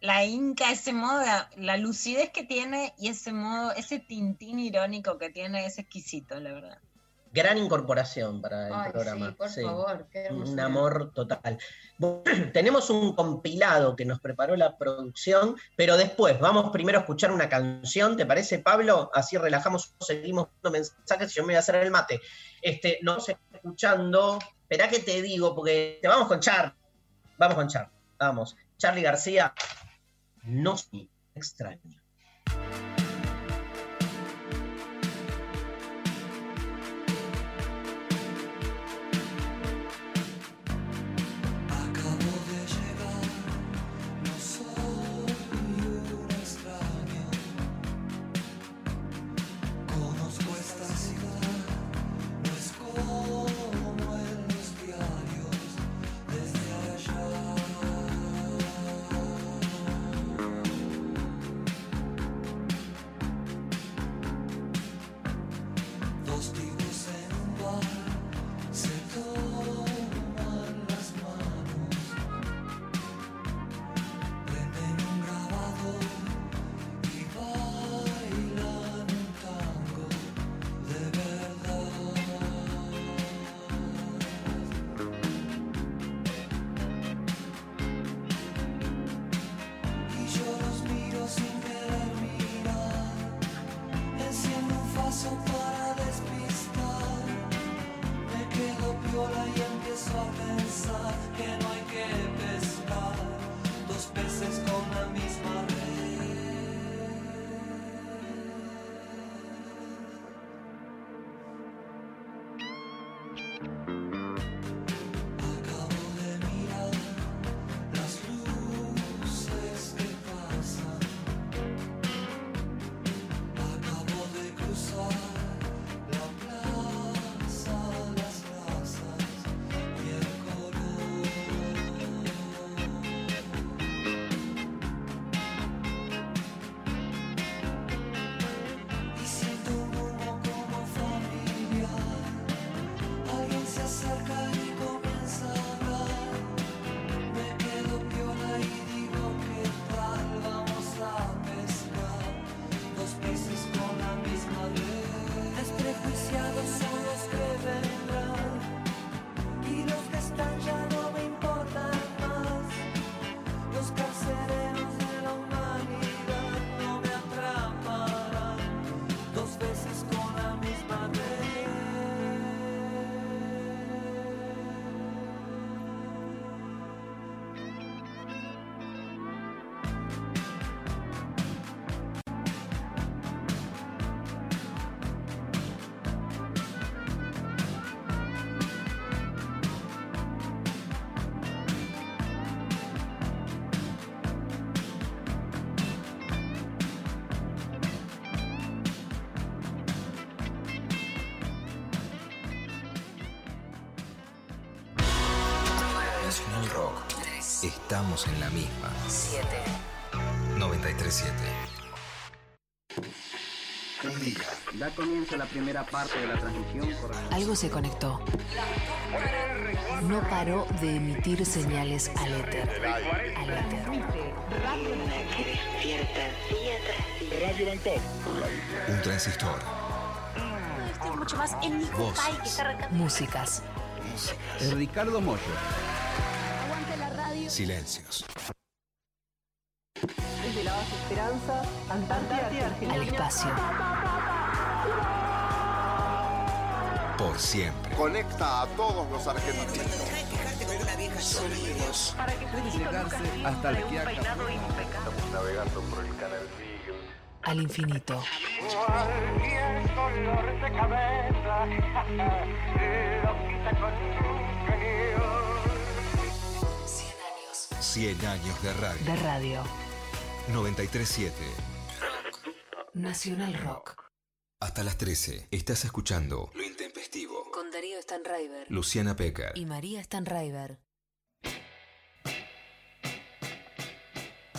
la Inca, ese modo, la lucidez que tiene y ese modo, ese tintín irónico que tiene es exquisito, la verdad. Gran incorporación para el programa. Sí, por favor, qué hermoso. Un amor total. Bueno, tenemos un compilado que nos preparó la producción, pero después vamos primero a escuchar una canción, ¿te parece, Pablo? Así relajamos, seguimos dando mensajes, yo me voy a hacer el mate. Nos escuchando, esperá que te digo, porque te vamos con Charly. Vamos. Charly García, no soy extraño. Nacional Rock, estamos en la misma. 7 93.7. Un día. Da comienzo la primera parte de la transmisión. Algo se conectó. No paró de emitir señales al éter. Radio que despierta día tras día. Radio Bangkok. Un transistor. Estoy mucho más en mi país que está arrancando. Músicas. Ricardo Mollo. Silencios. Desde la base Esperanza, Antártida, al espacio. Por siempre. Conecta a todos los argentinos. Sonidos. Para que puedas llegarse hasta el que peinado impecable. Estamos navegando por el canal Beagle. Al infinito. Cualquier dolor de cabeza lo quita con tu genio. 100 años de radio. 93.7 Rock. Nacional Rock. Hasta las 13 estás escuchando Lo Intempestivo con Darío Sztajnszrajber, Luciana Peker y María Sztajnszrajber.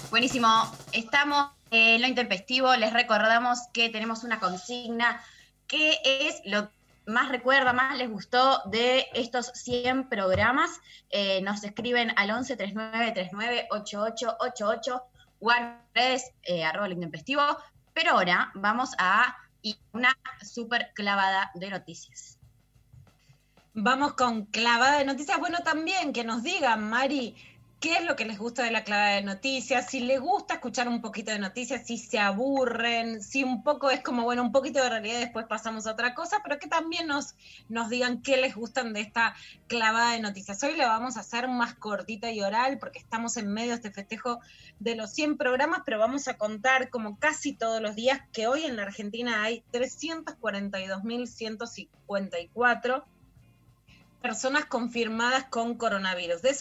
Buenísimo, estamos en Lo Intempestivo. Les recordamos que tenemos una consigna. ¿Qué es lo que más recuerda, más les gustó de estos 100 programas? Nos escriben al 11 39 39 88 88 o a redes @Lo Intempestivo. Pero ahora vamos a una super clavada de noticias. Vamos con clavada de noticias. Bueno, también que nos digan, Mari, qué es lo que les gusta de la clavada de noticias, si les gusta escuchar un poquito de noticias, si se aburren, si un poco es como, bueno, un poquito de realidad, después pasamos a otra cosa, pero que también nos digan qué les gustan de esta clavada de noticias. Hoy la vamos a hacer más cortita y oral, porque estamos en medio de este festejo de los 100 programas, pero vamos a contar, como casi todos los días, que hoy en la Argentina hay 342.154 personas confirmadas con coronavirus. De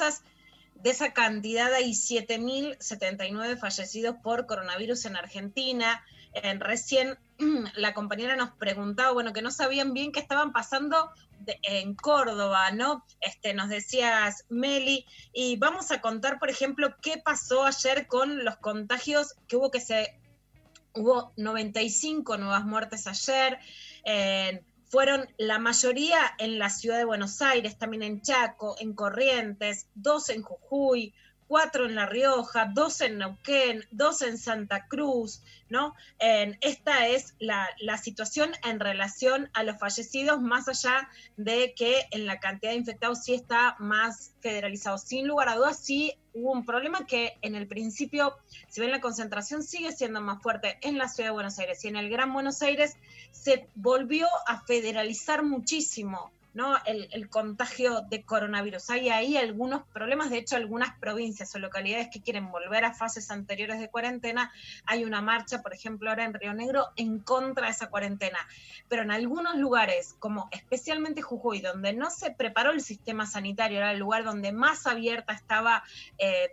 esa cantidad hay 7.079 fallecidos por coronavirus en Argentina. Recién la compañera nos preguntaba, bueno, que no sabían bien qué estaban pasando en Córdoba, ¿no? Nos decías, Meli, y vamos a contar, por ejemplo, qué pasó ayer con los contagios, que hubo 95 nuevas muertes ayer. Fueron la mayoría en la ciudad de Buenos Aires, también en Chaco, en Corrientes, 2 en Jujuy, 4 en La Rioja, 2 en Neuquén, 2 en Santa Cruz, ¿no? Esta es la situación en relación a los fallecidos, más allá de que en la cantidad de infectados sí está más federalizado. Sin lugar a dudas, sí hubo un problema que en el principio, si bien la concentración sigue siendo más fuerte en la Ciudad de Buenos Aires y en el Gran Buenos Aires, se volvió a federalizar muchísimo, ¿no? El contagio de coronavirus. Hay ahí algunos problemas, de hecho algunas provincias o localidades que quieren volver a fases anteriores de cuarentena. Hay una marcha, por ejemplo, ahora en Río Negro en contra de esa cuarentena. Pero en algunos lugares, como especialmente Jujuy, donde no se preparó el sistema sanitario, era el lugar donde más abierta estaba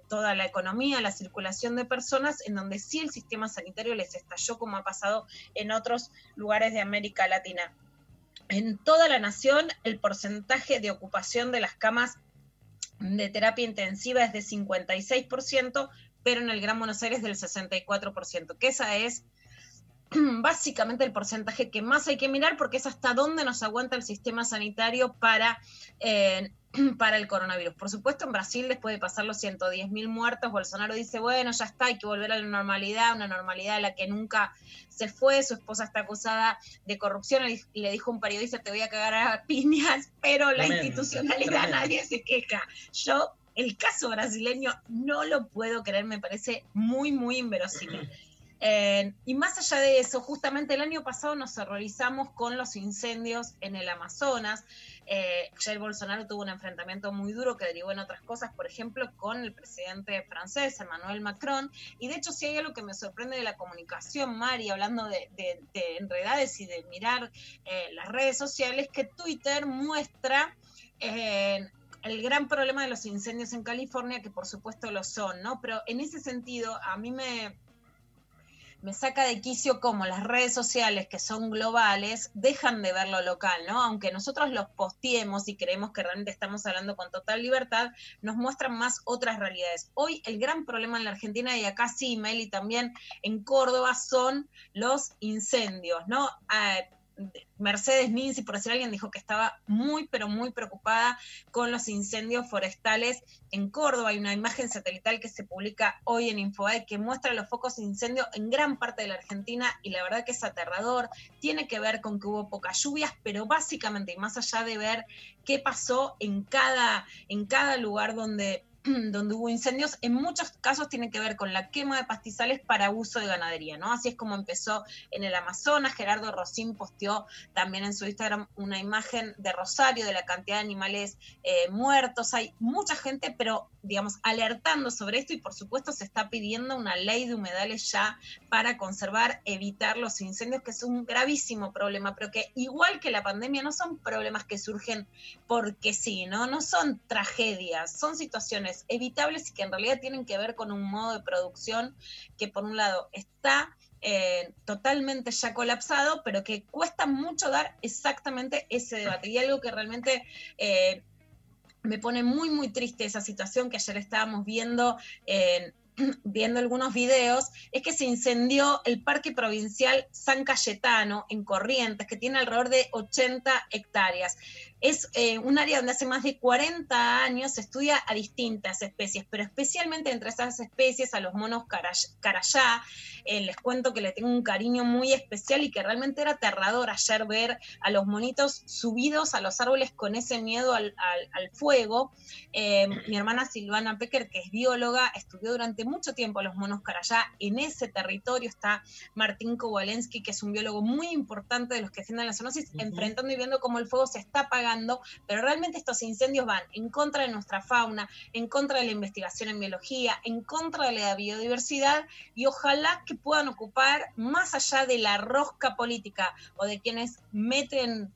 toda la economía, la circulación de personas, en donde sí el sistema sanitario les estalló, como ha pasado en otros lugares de América Latina. En toda la nación, el porcentaje de ocupación de las camas de terapia intensiva es de 56%, pero en el Gran Buenos Aires del 64%, que esa es básicamente el porcentaje que más hay que mirar, porque es hasta dónde nos aguanta el sistema sanitario para el coronavirus. Por supuesto, en Brasil, después de pasar los 110.000 muertos, Bolsonaro dice, bueno, ya está, hay que volver a la normalidad, una normalidad a la que nunca se fue. Su esposa está acusada de corrupción, y le dijo a un periodista, te voy a cagar a piñas, pero la institucionalidad, nadie se queja. Yo, el caso brasileño, no lo puedo creer, me parece muy, muy inverosímil. Y más allá de eso, justamente el año pasado nos horrorizamos con los incendios en el Amazonas. Jair Bolsonaro tuvo un enfrentamiento muy duro que derivó en otras cosas, por ejemplo, con el presidente francés, Emmanuel Macron, y de hecho sí hay algo que me sorprende de la comunicación, Mari, hablando de enredades y de mirar las redes sociales, que Twitter muestra el gran problema de los incendios en California, que por supuesto lo son, ¿no? Pero en ese sentido a mí me saca de quicio cómo las redes sociales, que son globales, dejan de ver lo local, ¿no? Aunque nosotros los posteemos y creemos que realmente estamos hablando con total libertad, nos muestran más otras realidades. Hoy el gran problema en la Argentina, y acá sí, Meli, también en Córdoba, son los incendios, ¿no? Mercedes Ninzi, por decir alguien, dijo que estaba muy, pero muy preocupada con los incendios forestales en Córdoba. Hay una imagen satelital que se publica hoy en Infobae que muestra los focos de incendio en gran parte de la Argentina, y la verdad que es aterrador. Tiene que ver con que hubo pocas lluvias, pero básicamente, y más allá de ver qué pasó en cada lugar donde hubo incendios, en muchos casos tiene que ver con la quema de pastizales para uso de ganadería, ¿no? Así es como empezó en el Amazonas. Gerardo Rozín posteó también en su Instagram una imagen de Rosario, de la cantidad de animales muertos. Hay mucha gente, pero, digamos, alertando sobre esto, y por supuesto se está pidiendo una ley de humedales ya para conservar, evitar los incendios, que es un gravísimo problema, pero que, igual que la pandemia, no son problemas que surgen porque sí, ¿no? No son tragedias, son situaciones evitables y que en realidad tienen que ver con un modo de producción que, por un lado, está totalmente ya colapsado, pero que cuesta mucho dar exactamente ese debate. Y algo que realmente me pone muy, muy triste, esa situación que ayer estábamos viendo algunos videos, es que se incendió el Parque Provincial San Cayetano en Corrientes, que tiene alrededor de 80 hectáreas. Es un área donde hace más de 40 años se estudia a distintas especies, pero especialmente entre esas especies a los monos carayá. Les cuento que le tengo un cariño muy especial y que realmente era aterrador ayer ver a los monitos subidos a los árboles con ese miedo al fuego. Mi hermana Silvana Peker, que es bióloga, estudió durante mucho tiempo a los monos carayá. En ese territorio está Martín Cohen, que es un biólogo muy importante de los que defienden la zoonosis, enfrentando y viendo cómo el fuego se está apagando, pero realmente estos incendios van en contra de nuestra fauna, en contra de la investigación en biología, en contra de la biodiversidad, y ojalá que puedan ocupar más allá de la rosca política o de quienes meten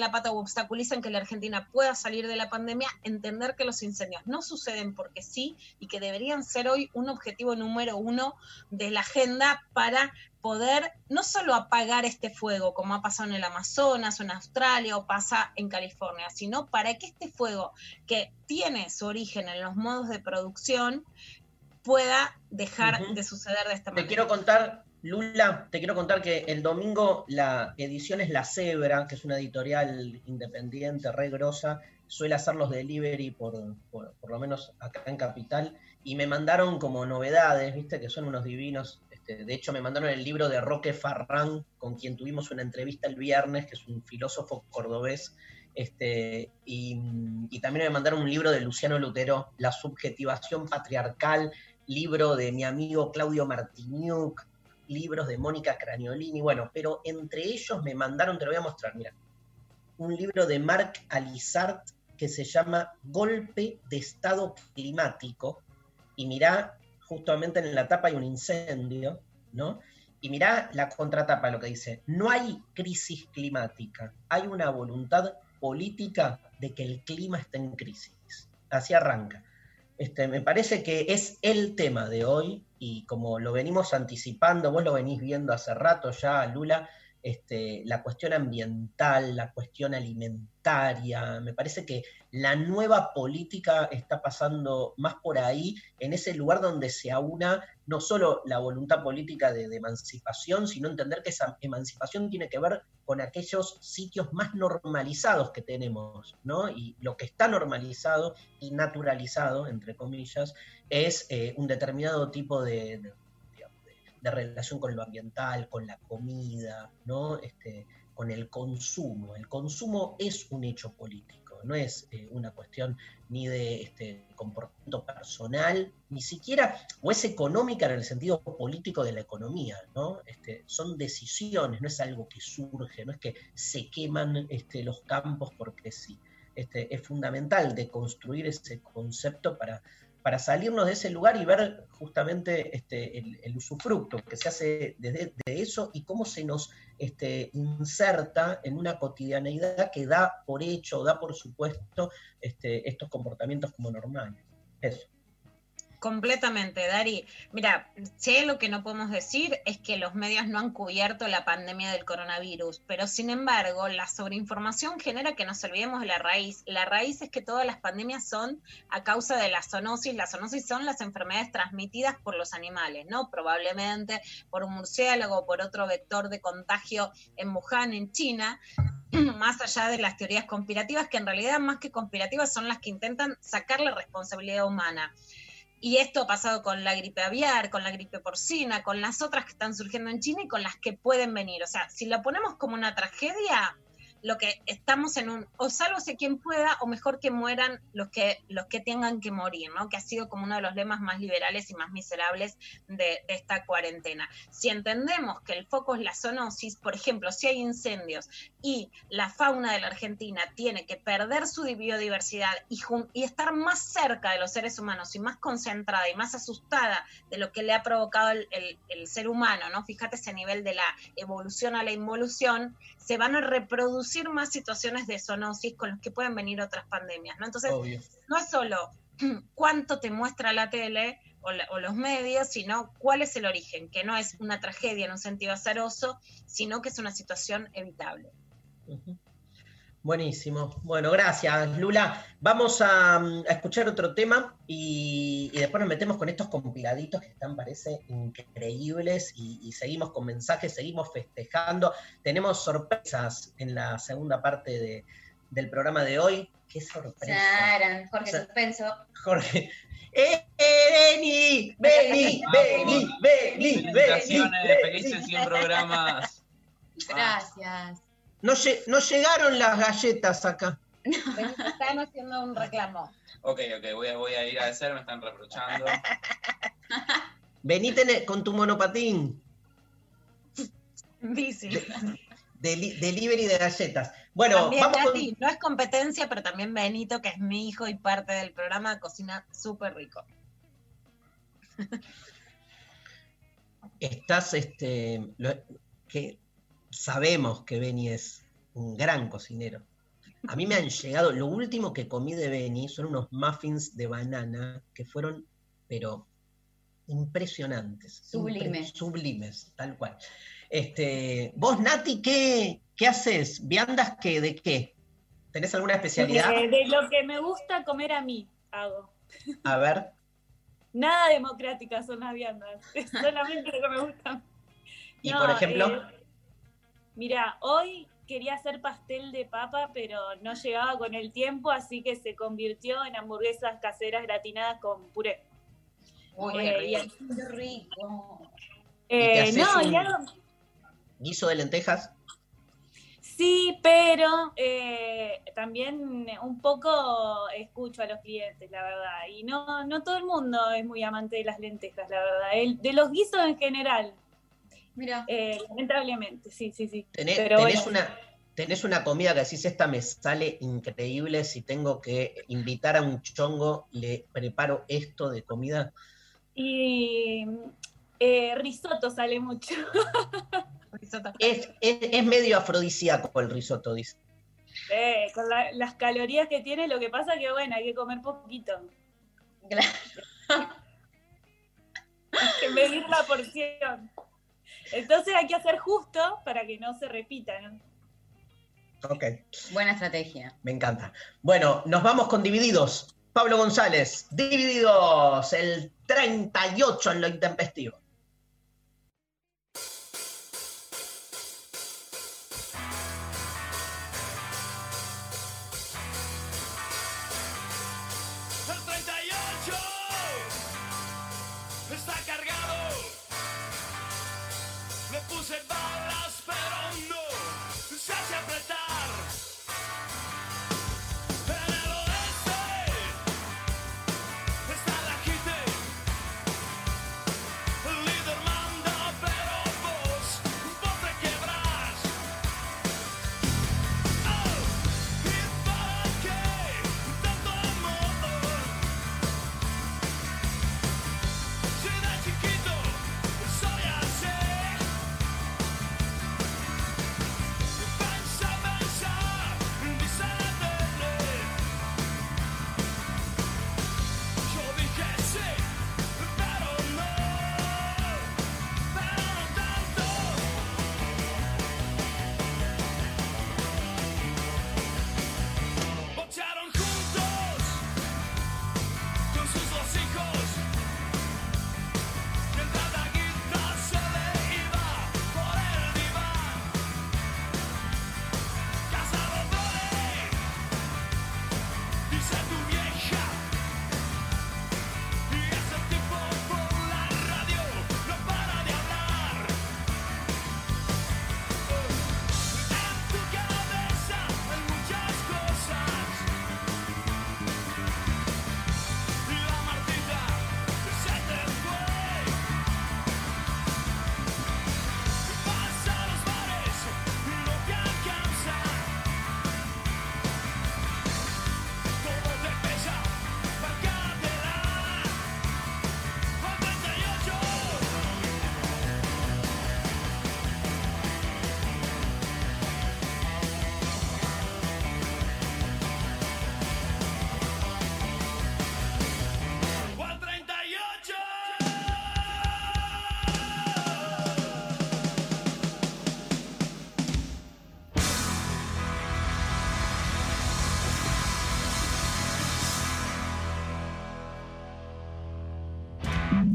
la pata o obstaculizan que la Argentina pueda salir de la pandemia, entender que los incendios no suceden porque sí, y que deberían ser hoy un objetivo número uno de la agenda para poder no solo apagar este fuego, como ha pasado en el Amazonas o en Australia o pasa en California, sino para que este fuego, que tiene su origen en los modos de producción, pueda dejar de suceder de esta manera. Te quiero contar que el domingo la edición es La Cebra, que es una editorial independiente, re grosa, suele hacer los delivery por lo menos acá en Capital, y me mandaron como novedades, viste, que son unos divinos. De hecho, me mandaron el libro de Roque Farrán, con quien tuvimos una entrevista el viernes, que es un filósofo cordobés, y también me mandaron un libro de Luciano Lutero, La subjetivación patriarcal, libro de mi amigo Claudio Martiniuk, libros de Mónica Craniolini, bueno, pero entre ellos me mandaron, te lo voy a mostrar, mira, un libro de Marc Alizart que se llama Golpe de Estado Climático, y mirá, justamente en la tapa hay un incendio, ¿no? Y mirá la contratapa, lo que dice: no hay crisis climática, hay una voluntad política de que el clima esté en crisis. Así arranca. Me parece que es el tema de hoy, y como lo venimos anticipando, vos lo venís viendo hace rato ya, Lula, la cuestión ambiental, la cuestión alimentaria, me parece que la nueva política está pasando más por ahí, en ese lugar donde se aúna no solo la voluntad política de emancipación, sino entender que esa emancipación tiene que ver con aquellos sitios más normalizados que tenemos, ¿no? Y lo que está normalizado y naturalizado, entre comillas, es un determinado tipo de relación con lo ambiental, con la comida, ¿no? Con el consumo. El consumo es un hecho político, no es una cuestión ni de comportamiento personal, ni siquiera, o es económica en el sentido político de la economía, ¿no? Son decisiones, no es algo que surge, no es que se queman los campos porque sí. Es fundamental deconstruir ese concepto para salirnos de ese lugar y ver justamente el usufructo que se hace de eso y cómo se nos inserta en una cotidianeidad que da por hecho, da por supuesto estos comportamientos como normales. Eso. Completamente, Dari. Mira, sé lo que no podemos decir es que los medios no han cubierto la pandemia del coronavirus, pero sin embargo la sobreinformación genera que nos olvidemos de la raíz. La raíz es que todas las pandemias son a causa de la zoonosis. La zoonosis son las enfermedades transmitidas por los animales, ¿no? Probablemente por un murciélago, por otro vector de contagio en Wuhan, en China, más allá de las teorías conspirativas, que en realidad más que conspirativas son las que intentan sacar la responsabilidad humana. Y esto ha pasado con la gripe aviar, con la gripe porcina, con las otras que están surgiendo en China y con las que pueden venir. O sea, si lo ponemos como una tragedia, lo que estamos en un, o sálvese quien pueda, o mejor que mueran los que tengan que morir, ¿no? Que ha sido como uno de los lemas más liberales y más miserables de esta cuarentena. Si entendemos que el foco es la zoonosis, por ejemplo, si hay incendios y la fauna de la Argentina tiene que perder su biodiversidad y estar más cerca de los seres humanos y más concentrada y más asustada de lo que le ha provocado el ser humano, ¿no? Fíjate ese nivel de la evolución a la involución, se van a reproducir más situaciones de zoonosis con los que pueden venir otras pandemias, ¿no? Entonces, obvio. No es solo cuánto te muestra la tele o los medios, sino cuál es el origen, que no es una tragedia en un sentido azaroso, sino que es una situación evitable. Uh-huh. Buenísimo. Bueno, gracias, Lula. Vamos a escuchar otro tema y después nos metemos con estos compiladitos que están, parece, increíbles y seguimos con mensajes, seguimos festejando. Tenemos sorpresas en la segunda parte del programa de hoy. ¡Qué sorpresa! Sara, Jorge Suspenso. Jorge. ¡Vení! ¡Vení! ¡Vení! ¡Vení! ¡Felicitaciones! ¡Felices 100 programas! Gracias. No llegaron las galletas acá. Me están haciendo un reclamo. Ok, voy a ir a hacer, me están reprochando. Vení con tu monopatín. Bici. Delivery de galletas. Bueno, también, vamos Nati, no es competencia, pero también Benito, que es mi hijo y parte del programa, cocina súper rico. Estás, que sabemos que Beni es un gran cocinero. A mí me han llegado, lo último que comí de Beni son unos muffins de banana que fueron, pero impresionantes. Sublimes, tal cual. Vos, Nati, ¿qué haces? ¿Viandas qué? ¿De qué? ¿Tenés alguna especialidad? De lo que me gusta comer a mí, hago. A ver. Nada democráticas son las viandas, es solamente lo que me gusta. Y no, por ejemplo... mirá, hoy quería hacer pastel de papa, pero no llegaba con el tiempo, así que se convirtió en hamburguesas caseras gratinadas con puré. Muy rico. ¿Guiso de lentejas? Sí, pero también un poco escucho a los clientes, la verdad. Y no todo el mundo es muy amante de las lentejas, la verdad. De los guisos en general. Mira. Lamentablemente, sí. ¿Tenés una comida que decís, esta me sale increíble, si tengo que invitar a un chongo, le preparo esto de comida? Y... risotto sale mucho. Es medio afrodisíaco el risotto, dice. Con las calorías que tiene, lo que pasa que, bueno, hay que comer poquito. Claro. Hay que medir la porción. Entonces hay que hacer justo para que no se repita, ¿no? Ok. Buena estrategia. Me encanta. Bueno, nos vamos con Divididos. Pablo González, Divididos, el 38 en lo intempestivo.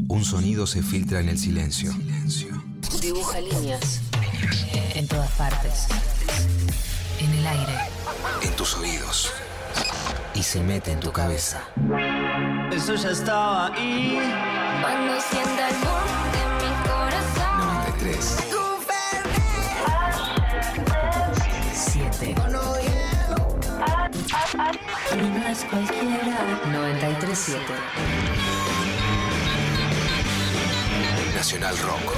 Un sonido se filtra en el silencio. Dibuja líneas en todas partes. en el aire, en tus oídos, y se mete en tu cabeza. Eso ya estaba ahí. Cuando sienta el boom de mi corazón. 93. Ro Ferrer. 7. No es cualquiera. 93.7. Nacional Rock.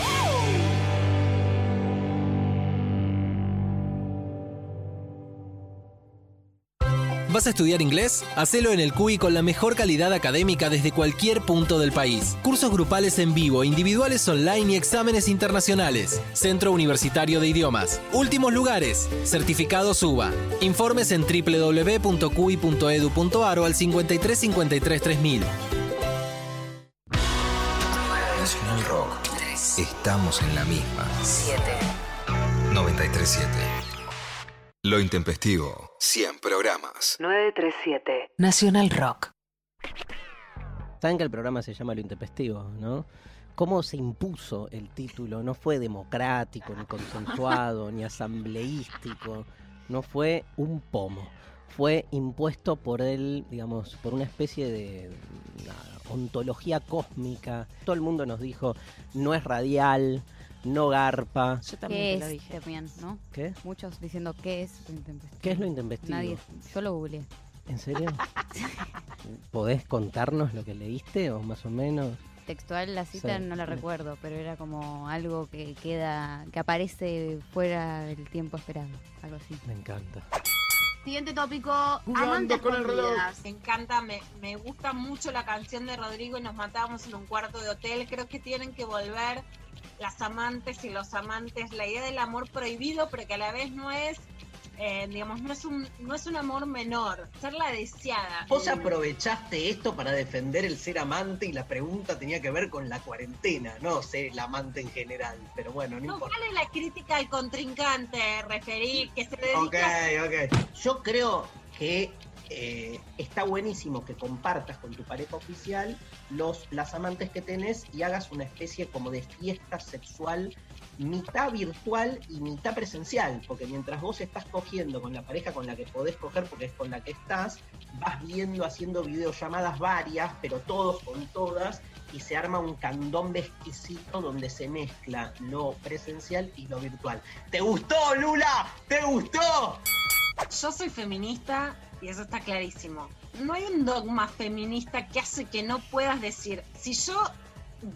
¿Vas a estudiar inglés? Hacelo en el CUI con la mejor calidad académica desde cualquier punto del país. Cursos grupales en vivo, individuales online y exámenes internacionales. Centro Universitario de Idiomas. Últimos lugares. Certificados UBA. Informes en www.cui.edu.ar o al 53 53 3000. Nacional Rock. 3. Estamos en la misma. 7. 93.7. Lo intempestivo. 100 programas. 937. Nacional Rock. Saben que el programa se llama Lo Intempestivo, ¿no? ¿Cómo se impuso el título? No fue democrático, ni consensuado, ni asambleístico. No fue un pomo. Fue impuesto por él, digamos, por una especie de ontología cósmica. Todo el mundo nos dijo, no es radial, no garpa. Yo también te lo dije. También, ¿no? ¿Qué? Muchos diciendo qué es lo intempestivo. ¿Qué es lo intempestivo? Nadie. Yo lo googleé. ¿En serio? ¿Podés contarnos lo que leíste o más o menos? Textual la cita sí. No la recuerdo, pero era como algo que queda, que aparece fuera del tiempo esperado, algo así. Me encanta. Siguiente tópico, amantes con el reloj. Me encanta, me gusta mucho la canción de Rodrigo y nos matábamos en un cuarto de hotel. Creo que tienen que volver las amantes y los amantes, la idea del amor prohibido, pero que a la vez no es, digamos, no es un amor menor, ser la deseada. ¿Vos aprovechaste esto para defender el ser amante y la pregunta tenía que ver con la cuarentena, no sé, el amante en general, pero bueno, no importa. ¿Cuál es la crítica al contrincante, referir, que se dedica? Ok. Yo creo que está buenísimo que compartas con tu pareja oficial las amantes que tenés y hagas una especie como de fiesta sexual, mitad virtual y mitad presencial, porque mientras vos estás cogiendo con la pareja con la que podés coger, porque es con la que estás, vas viendo, haciendo videollamadas varias, pero todos con todas, y se arma un candombe exquisito donde se mezcla lo presencial y lo virtual. ¿Te gustó, Lula? ¿Te gustó? Yo soy feminista. Y eso está clarísimo. No hay un dogma feminista que hace que no puedas decir, si yo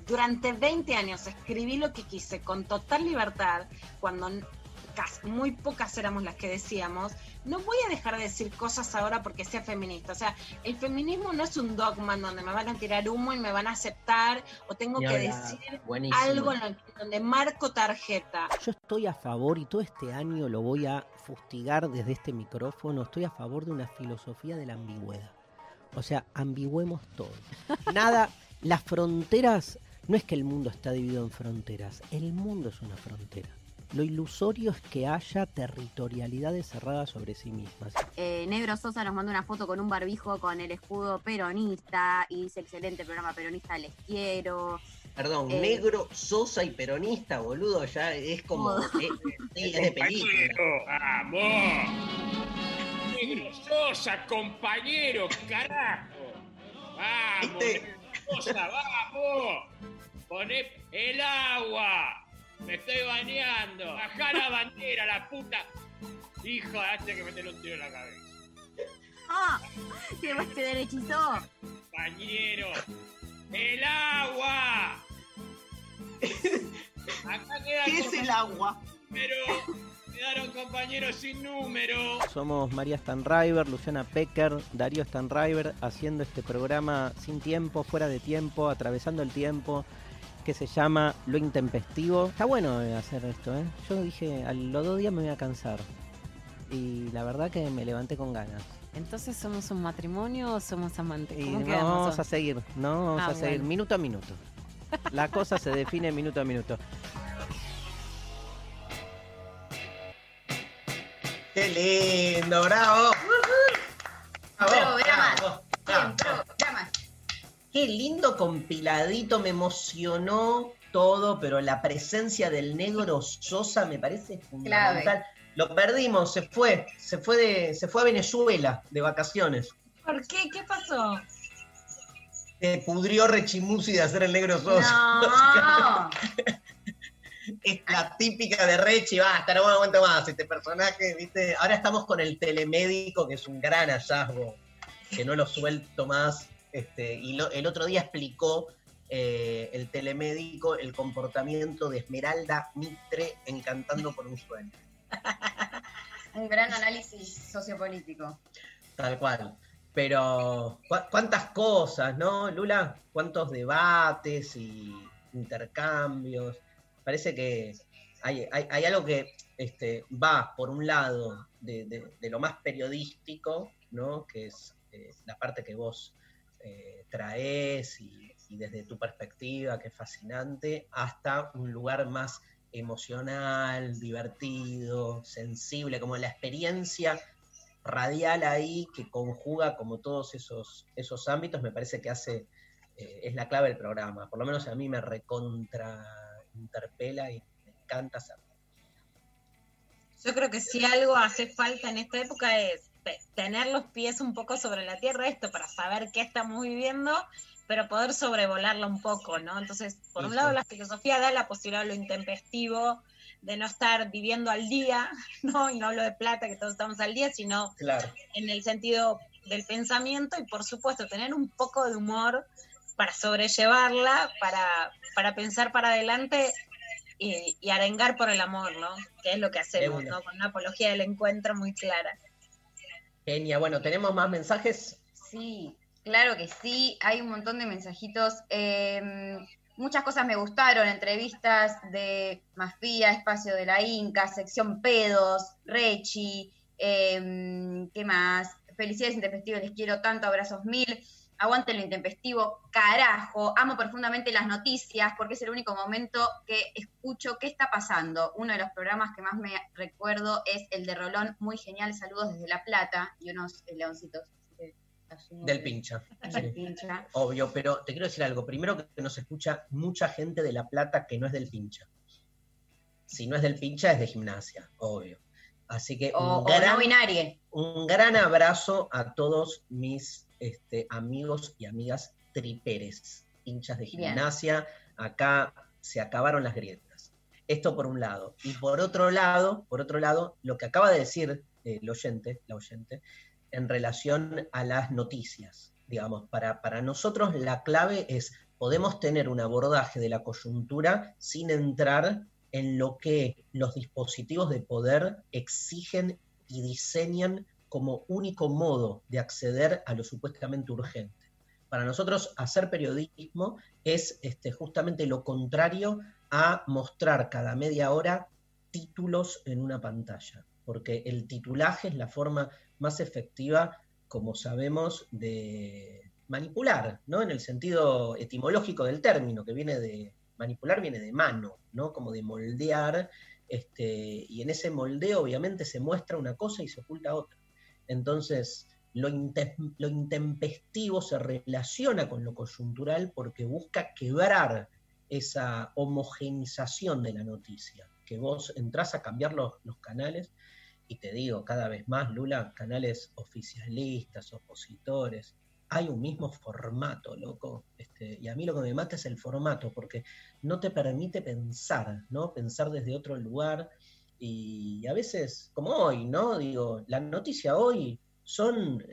durante 20 años escribí lo que quise con total libertad, cuando muy pocas éramos las que decíamos, no voy a dejar de decir cosas ahora porque sea feminista. O sea, el feminismo no es un dogma en donde me van a tirar humo y me van a aceptar, o tengo que decir buenísimo. Algo en donde marco tarjeta. Yo estoy a favor, y todo este año lo voy a fustigar desde este micrófono, estoy a favor de una filosofía de la ambigüedad. O sea, ambigüemos todo. Nada, las fronteras, no es que el mundo está dividido en fronteras, el mundo es una frontera. Lo ilusorio es que haya territorialidades cerradas sobre sí mismas. Negro Sosa nos manda una foto con un barbijo con el escudo peronista y dice, excelente programa peronista, les quiero. Perdón, Negro Sosa y peronista, boludo, ya es como... es de película. ¡Vamos! Negro Sosa, compañero, carajo. ¡Vamos, Negro Sosa, vamos! ¡Poné el agua! Me estoy bañando. Bajá la bandera, la puta. Hijo, hazte que meterle un tiro en la cabeza. ¡Ah! ¡Te vas a quedar hechizado! ¡Compañero! ¡El agua! Acá queda. ¿Qué es el agua? Pero quedaron compañeros sin número. Somos María Sztajnszrajber, Luciana Peker, Darío Sztajnszrajber, haciendo este programa sin tiempo, fuera de tiempo, atravesando el tiempo, que se llama Lo Intempestivo. Está bueno hacer esto, ¿eh? Yo dije, a los 2 días me voy a cansar. Y la verdad que me levanté con ganas. Entonces, ¿somos un matrimonio o somos amantes? ¿Cómo y quedamos? Vamos a seguir, ¿no? Vamos a seguir, bueno. Minuto a minuto. La cosa se define minuto a minuto. ¡Qué lindo! ¡Bravo! ¡Bravo, bravo! ¡Bravo! Qué lindo compiladito, me emocionó todo, pero la presencia del Negro Sosa me parece fundamental. Clave. Lo perdimos, se fue a Venezuela de vacaciones. ¿Por qué? ¿Qué pasó? Se pudrió Rechimuzzi de hacer el Negro Sosa. No. Es la típica de Rechi, basta, no aguanto más este personaje, ¿viste? Ahora estamos con el telemédico, que es un gran hallazgo, que no lo suelto más. El otro día explicó el telemédico el comportamiento de Esmeralda Mitre en Cantando por un Sueño. Un gran análisis sociopolítico. Tal cual. Pero cuántas cosas, ¿no, Lula? Cuántos debates y intercambios. Parece que hay algo que va, por un lado, de lo más periodístico, ¿no? Que es la parte que vos traés y desde tu perspectiva, que es fascinante, hasta un lugar más emocional, divertido, sensible, como la experiencia radial ahí, que conjuga como todos esos ámbitos. Me parece que hace es la clave del programa, por lo menos a mí me recontra interpela y me encanta hacerlo. Yo creo que si algo hace falta en esta época es tener los pies un poco sobre la tierra, esto, para saber qué estamos viviendo, pero poder sobrevolarlo un poco, ¿no? Entonces, por un lado, la filosofía da la posibilidad de lo intempestivo, de no estar viviendo al día, ¿no? Y no hablo de plata, que todos estamos al día, sino claro, en el sentido del pensamiento, y por supuesto tener un poco de humor para sobrellevarla, para pensar para adelante y arengar por el amor, ¿no? Que es lo que hacemos, ¿no? Con una apología del encuentro muy clara. Genia, bueno, ¿tenemos más mensajes? Sí, claro que sí, hay un montón de mensajitos. Muchas cosas me gustaron, entrevistas de Mafia, Espacio de la Inca, Sección Pedos, Rechi, ¿qué más? Felicidades Intempestivos, les quiero tanto, abrazos mil, aguante lo intempestivo, carajo, amo profundamente las noticias porque es el único momento que escucho qué está pasando. Uno de los programas que más me recuerdo es el de Rolón, muy genial, saludos desde La Plata, y unos leoncitos. Del Pincha. Del Pincha. Obvio, pero te quiero decir algo. Primero, que nos escucha mucha gente de La Plata que no es del Pincha. Si no es del Pincha, es de Gimnasia, obvio. Así que un gran abrazo a todos mis amigos y amigas triperes, hinchas de Gimnasia. Bien. Acá se acabaron las grietas. Esto por un lado. Y por otro lado, lo que acaba de decir la oyente, en relación a las noticias, digamos, para nosotros la clave es, podemos tener un abordaje de la coyuntura sin entrar en lo que los dispositivos de poder exigen y diseñan como único modo de acceder a lo supuestamente urgente. Para nosotros hacer periodismo es justamente lo contrario a mostrar cada media hora títulos en una pantalla, porque el titulaje es la forma más efectiva, como sabemos, de manipular, ¿no? En el sentido etimológico del término, que viene de manipular, viene de mano, ¿no? Como de moldear, y en ese moldeo obviamente se muestra una cosa y se oculta otra. Entonces, lo intempestivo se relaciona con lo coyuntural porque busca quebrar esa homogenización de la noticia, que vos entrás a cambiar los canales. Y te digo, cada vez más, Lula, canales oficialistas, opositores, hay un mismo formato, loco. Y a mí lo que me mata es el formato, porque no te permite pensar, ¿no? Pensar desde otro lugar. Y a veces, como hoy, ¿no? Digo, la noticia hoy son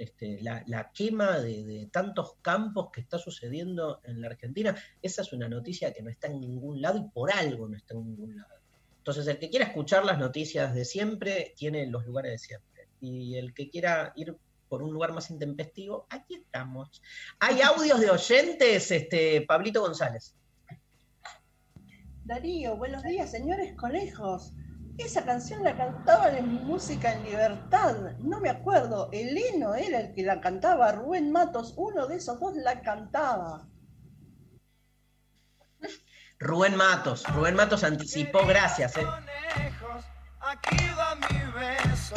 la quema de tantos campos que está sucediendo en la Argentina. Esa es una noticia que no está en ningún lado, y por algo no está en ningún lado. Entonces, el que quiera escuchar las noticias de siempre, tiene los lugares de siempre. Y el que quiera ir por un lugar más intempestivo, aquí estamos. Hay audios de oyentes, Pablito González. Darío, buenos días, señores conejos. Esa canción la cantaban en Música en Libertad. No me acuerdo, Eleno era el que la cantaba, Rubén Matos, uno de esos dos la cantaba. Rubén Matos anticipó, gracias. Aquí va mi beso,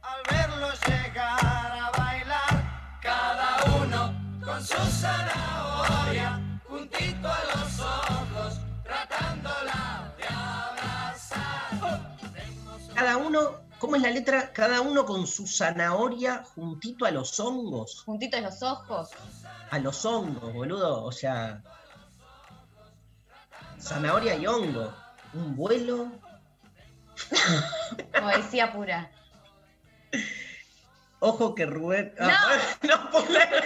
al verlo llegar a bailar, cada uno con su zanahoria, juntito a los ojos, tratándola de abrazar. Cada uno ¿Cómo es la letra? Cada uno con su zanahoria juntito a los hongos. Juntito a los ojos. A los hongos, boludo. O sea, zanahoria y hongo. Un vuelo. Poesía pura. Ojo que Rubén... No leas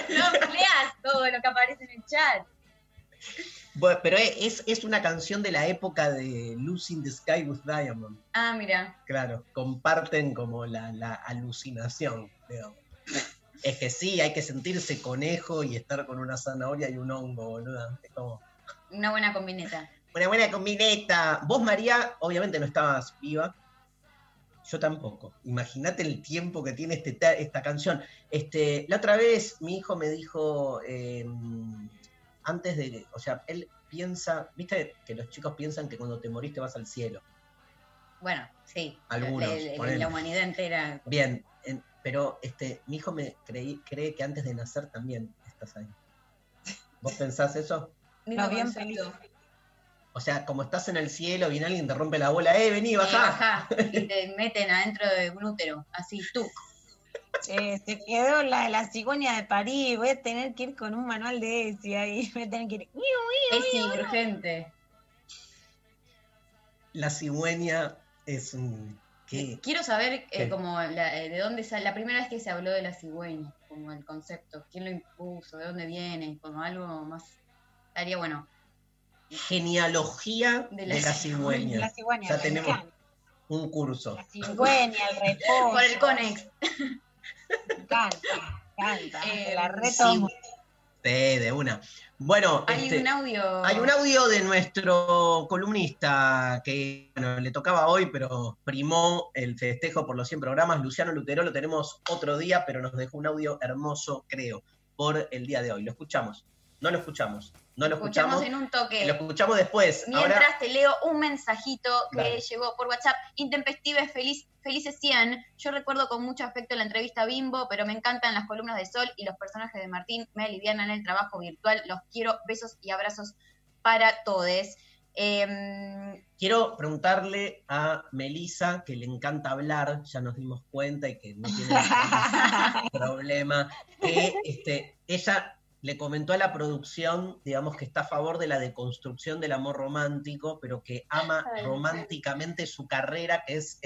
todo lo que aparece en el chat. Bueno, pero es una canción de la época de Lucy in the Sky with Diamond. Ah, mira. Claro, comparten como la alucinación, digamos. Es que sí, hay que sentirse conejo y estar con una zanahoria y un hongo, boludo. Es como... una buena combineta. Una buena combineta. Vos, María, obviamente no estabas viva. Yo tampoco. Imagínate el tiempo que tiene esta canción. La otra vez mi hijo me dijo... antes de, o sea, él piensa, viste que los chicos piensan que cuando te morís te vas al cielo. Bueno, sí. Algunos. La humanidad entera. Bien, pero mi hijo cree que antes de nacer también estás ahí. ¿Vos pensás eso? No, bien pensado. O sea, como estás en el cielo, viene alguien, te rompe la bola, vení, bajá. Y te meten adentro de un útero, así, tú. Se quedó la cigüeña de París. Voy a tener que ir con un manual de ESI ahí. Voy a tener que ir. Es urgente. La cigüeña es un... ¿qué? Quiero saber como de dónde sale. La primera vez que se habló de la cigüeña, como el concepto, quién lo impuso, de dónde viene, como algo más. Estaría bueno. Genealogía de la cigüeña. La cigüeña. Ya tenemos un curso. La cigüeña, el repollo. Por el Conex. Canta, la retomo. Sí, de una. Bueno, hay un audio. Hay un audio de nuestro columnista que le tocaba hoy, pero primó el festejo por los 100 programas. Luciano Lutero lo tenemos otro día, pero nos dejó un audio hermoso, creo, por el día de hoy. Lo escuchamos. No lo escuchamos. Lo escuchamos en un toque. Lo escuchamos después. Mientras ahora... te leo un mensajito que llegó por WhatsApp. Intempestives, felices 100. Yo recuerdo con mucho afecto la entrevista Bimbo, pero me encantan las columnas de Sol y los personajes de Martín. Me alivianan el trabajo virtual. Los quiero. Besos y abrazos para todes. Quiero preguntarle a Melisa, que le encanta hablar, ya nos dimos cuenta y que no tiene ningún problema, que ella... le comentó a la producción, digamos, que está a favor de la deconstrucción del amor romántico, pero que ama románticamente su carrera, que es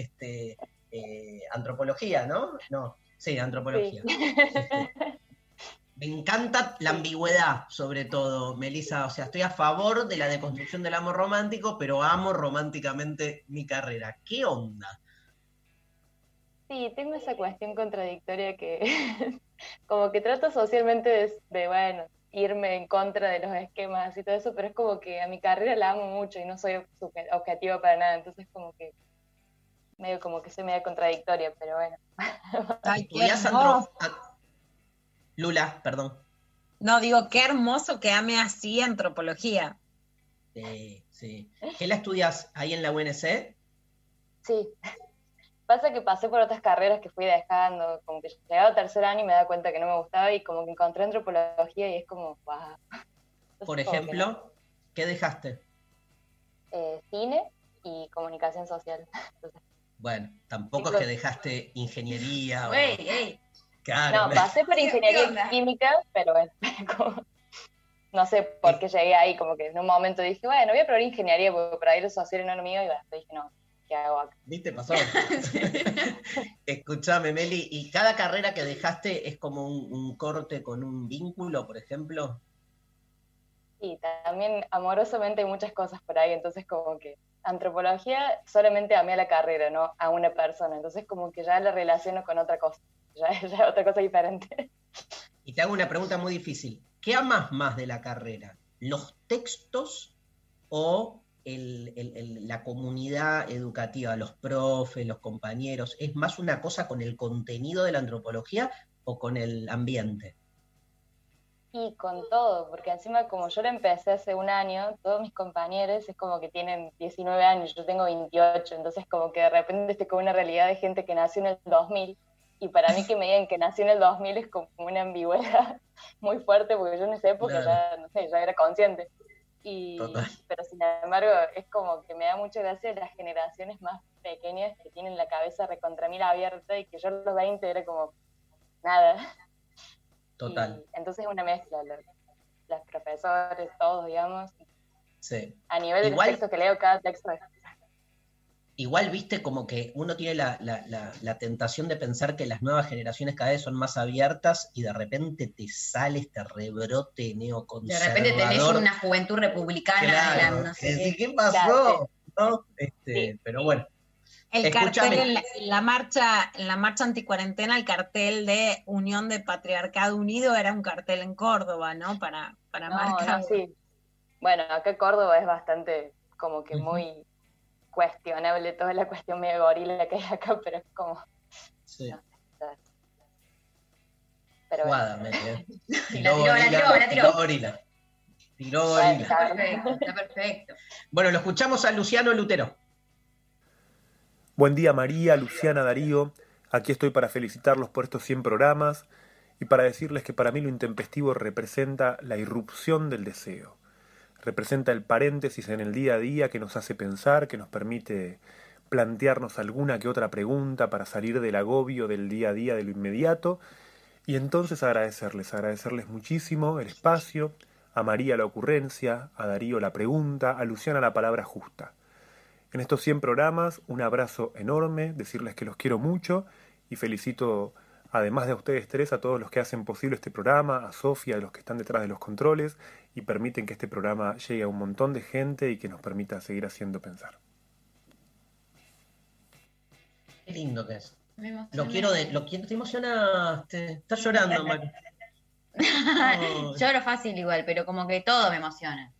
antropología, ¿no? No, sí, antropología. Sí. Me encanta la ambigüedad, sobre todo, Melisa. O sea, estoy a favor de la deconstrucción del amor romántico, pero amo románticamente mi carrera. ¿Qué onda? Sí, tengo esa cuestión contradictoria que... como que trato socialmente de irme en contra de los esquemas y todo eso, pero es como que a mi carrera la amo mucho y no soy objetiva para nada, entonces como que medio como que soy media contradictoria, pero bueno. Ay, qué hermoso. Lula, perdón. No, digo, qué hermoso que ame así antropología. Sí. ¿Qué la estudias ahí en la UNC? Sí. Pasa que pasé por otras carreras que fui dejando, como que llegaba a tercer año y me da cuenta que no me gustaba y como que encontré antropología y es como, wow. Entonces, por ejemplo, como que no. ¿Qué dejaste? Cine y comunicación social. Entonces, bueno, tampoco es que dejaste ingeniería. Hey. Claro, no, pasé por ingeniería química, pero bueno, como, no sé por qué llegué ahí, como que en un momento dije, bueno, voy a probar ingeniería porque por ahí lo social era lo mío y bueno, dije no. ¿Qué hago acá? ¿Viste? Pasó. Escuchame, Meli, ¿y cada carrera que dejaste es como un corte con un vínculo, por ejemplo? Sí, también amorosamente hay muchas cosas por ahí, entonces como que antropología solamente amé a la carrera, no a una persona, entonces como que ya la relaciono con otra cosa, ya otra cosa diferente. Y te hago una pregunta muy difícil, ¿qué amas más de la carrera? ¿Los textos o... la comunidad educativa, los profes, los compañeros, ¿es más una cosa con el contenido de la antropología o con el ambiente? Y con todo, porque encima como yo lo empecé hace un año, todos mis compañeros es como que tienen 19 años, yo tengo 28, entonces como que de repente estoy con una realidad de gente que nació en el 2000, y para mí que me digan que nació en el 2000 es como una ambigüedad muy fuerte, porque yo en esa época ya era consciente. Pero sin embargo es como que me da mucha gracia las generaciones más pequeñas que tienen la cabeza recontra mil abierta y que yo a los 20 era como nada. Total. Y entonces es una mezcla, los profesores, todos, digamos. Sí. A nivel de texto que leo, cada texto es... Igual, viste, como que uno tiene la tentación de pensar que las nuevas generaciones cada vez son más abiertas y de repente te sale este rebrote neoconservador. De repente tenés una juventud republicana. Claro, no sé qué pasó, ¿no? Sí. Pero bueno. El escuchame. Cartel en la marcha anticuarentena, el cartel de Unión de Patriarcado Unido era un cartel en Córdoba, ¿no? Para no, marcar. No, sí. Bueno, acá Córdoba es bastante como que muy... cuestionable toda la cuestión medio gorila que hay acá, pero es como... Sí. No, pero guádame, La tiró gorila. Tiró gorila. Está perfecto. Bueno, lo escuchamos a Luciano Lutero. Buen día, María, Luciana, Darío. Aquí estoy para felicitarlos por estos 100 programas y para decirles que para mí lo intempestivo representa la irrupción del deseo. Representa el paréntesis en el día a día que nos hace pensar, que nos permite plantearnos alguna que otra pregunta para salir del agobio del día a día, de lo inmediato. Y entonces agradecerles muchísimo el espacio, a María la ocurrencia, a Darío la pregunta, a Luciana la palabra justa. En estos 100 programas, un abrazo enorme, decirles que los quiero mucho y felicito, además de a ustedes tres, a todos los que hacen posible este programa, a Sofía, a los que están detrás de los controles y permiten que este programa llegue a un montón de gente y que nos permita seguir haciendo pensar. Qué lindo que es. Te emocionaste. Estás llorando, Mari. Oh. Lloro fácil igual, pero como que todo me emociona.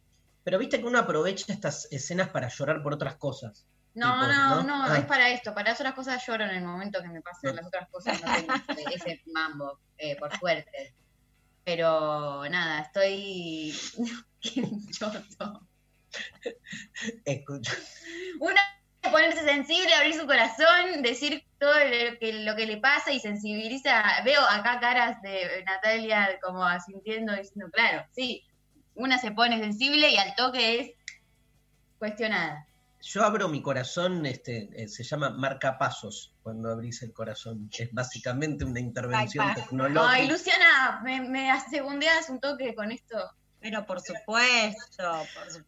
Pero viste que uno aprovecha estas escenas para llorar por otras cosas. No, es para esto, para las otras cosas lloro en el momento que me pasen las otras cosas, no tengo ese mambo, por suerte. Pero nada, estoy... ¡Qué choto! Escucha. Una es ponerse sensible, abrir su corazón, decir todo lo que le pasa y sensibiliza. Veo acá caras de Natalia como asintiendo, diciendo, claro, sí, una se pone sensible y al toque es cuestionada. Yo abro mi corazón, se llama marcapasos, cuando abrís el corazón, que es básicamente una intervención tecnológica. Ay, Luciana, me segundeas un toque con esto. Pero por supuesto.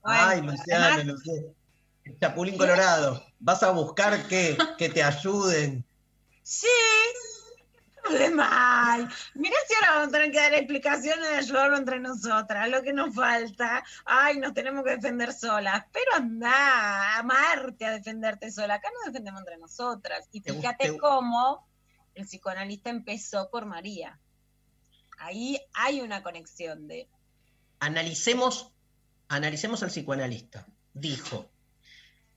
Ay, Luciana, además, Luciana. El Chapulín Colorado, ¿vas a buscar que te ayuden? Sí, qué problema hay. Mirá si ahora vamos a tener que dar explicaciones de ayudarlo entre nosotras, lo que nos falta. Ay, nos tenemos que defender solas. Pero andá, amarte a defenderte sola. Acá nos defendemos entre nosotras. Y fíjate cómo el psicoanalista empezó por María. Ahí hay una conexión de... Analicemos al psicoanalista. Dijo,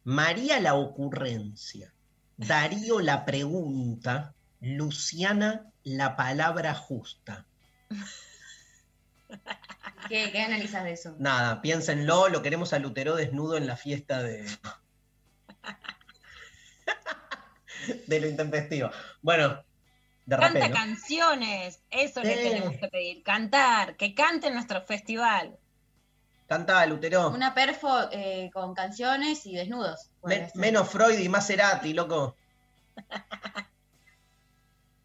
María la ocurrencia, Darío la pregunta... Luciana, la palabra justa. ¿Qué analizas de eso? Nada, piénsenlo, lo queremos a Lutero desnudo en la fiesta de lo intempestivo. Bueno, de repente. Canta canciones, eso le tenemos que pedir. Cantar, que cante en nuestro festival. Canta Lutero. Una perfo con canciones y desnudos. Menos Freud y más Cerati, loco.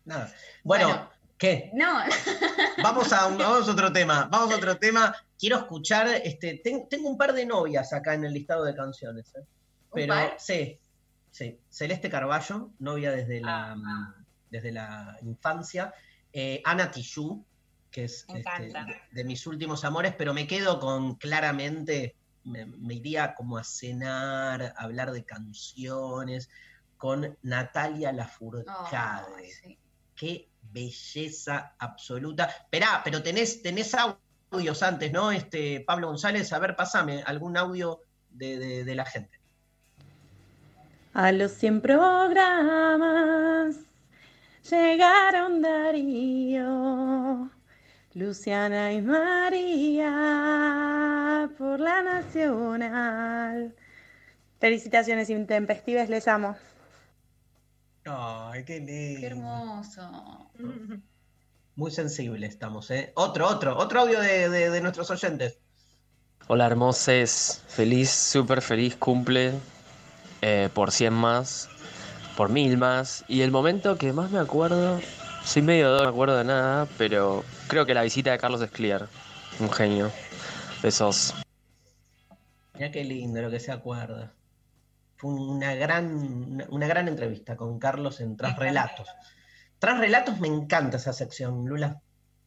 Nada. Bueno, ¿qué? No. Vamos a otro tema. Quiero escuchar, tengo un par de novias acá en el listado de canciones. Pero sí. Celeste Carballo, novia desde la infancia. Ana Tijoux, que es de mis últimos amores, pero me quedo con claramente, me iría como a cenar, a hablar de canciones, con Natalia Lafourcade. Oh, sí. ¡Qué belleza absoluta! Esperá, pero tenés audios antes, ¿no? Pablo González, a ver, pasame algún audio de la gente. A los 100 programas llegaron Darío, Luciana y María por la Nacional. Felicitaciones intempestivas, les amo. Ay, qué lindo. Qué hermoso. Muy sensible estamos, ¿eh? Otro audio de nuestros oyentes. Hola, hermoses. Súper feliz cumple por 100 más. por mil más. Y el momento que más me acuerdo, soy medio doble, no me acuerdo de nada, pero creo que la visita de Carlos Escliar, un genio. Besos. Mirá qué lindo lo que se acuerda. Fue una gran entrevista con Carlos en Tras Relatos. Tras Relatos me encanta esa sección, Lula.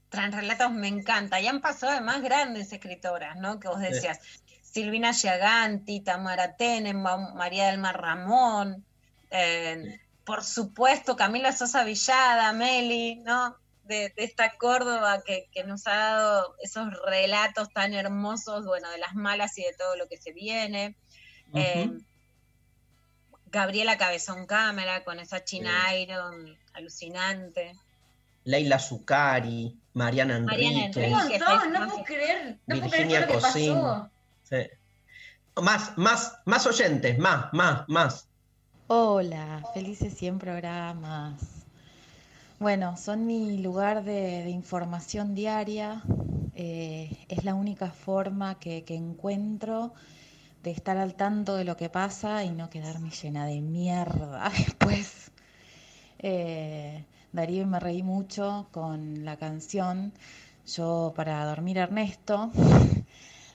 Tras Relatos me encanta. Y han pasado además grandes escritoras, ¿no? Que vos decías, Silvina Giaganti, Tamara Tenenbaum, María del Mar Ramón, por supuesto Camila Sosa Villada, Meli, ¿no? De esta Córdoba que nos ha dado esos relatos tan hermosos, bueno, de las malas y de todo lo que se viene. Uh-huh. Gabriela Cabezón Cámara con esa China Iron alucinante. Leila Zuccari, Mariana Enríquez. No puedo creer todo lo que pasó. Sí. Más oyentes, más. Hola, felices 100 programas. Bueno, son mi lugar de información diaria, es la única forma que encuentro de estar al tanto de lo que pasa y no quedarme llena de mierda después. Darío, me reí mucho con la canción Yo para dormir Ernesto,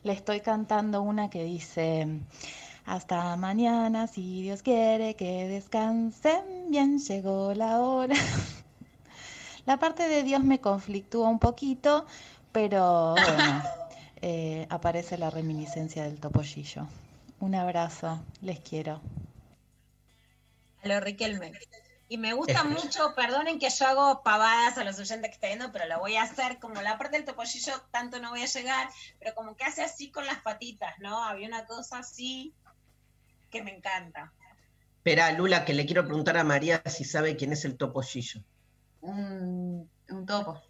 le estoy cantando una que dice... Hasta mañana, si Dios quiere que descansen bien, llegó la hora. La parte de Dios me conflictúa un poquito, pero bueno, aparece la reminiscencia del Topollillo. Un abrazo, les quiero. A lo Riquelme. Y me gusta mucho, perdonen que yo hago pavadas a los oyentes que están viendo, pero lo voy a hacer, como la parte del Topollillo tanto no voy a llegar, pero como que hace así con las patitas, ¿no? Había una cosa así que me encanta. Espera, Lula, que le quiero preguntar a María si sabe quién es el Topollillo. Un topo.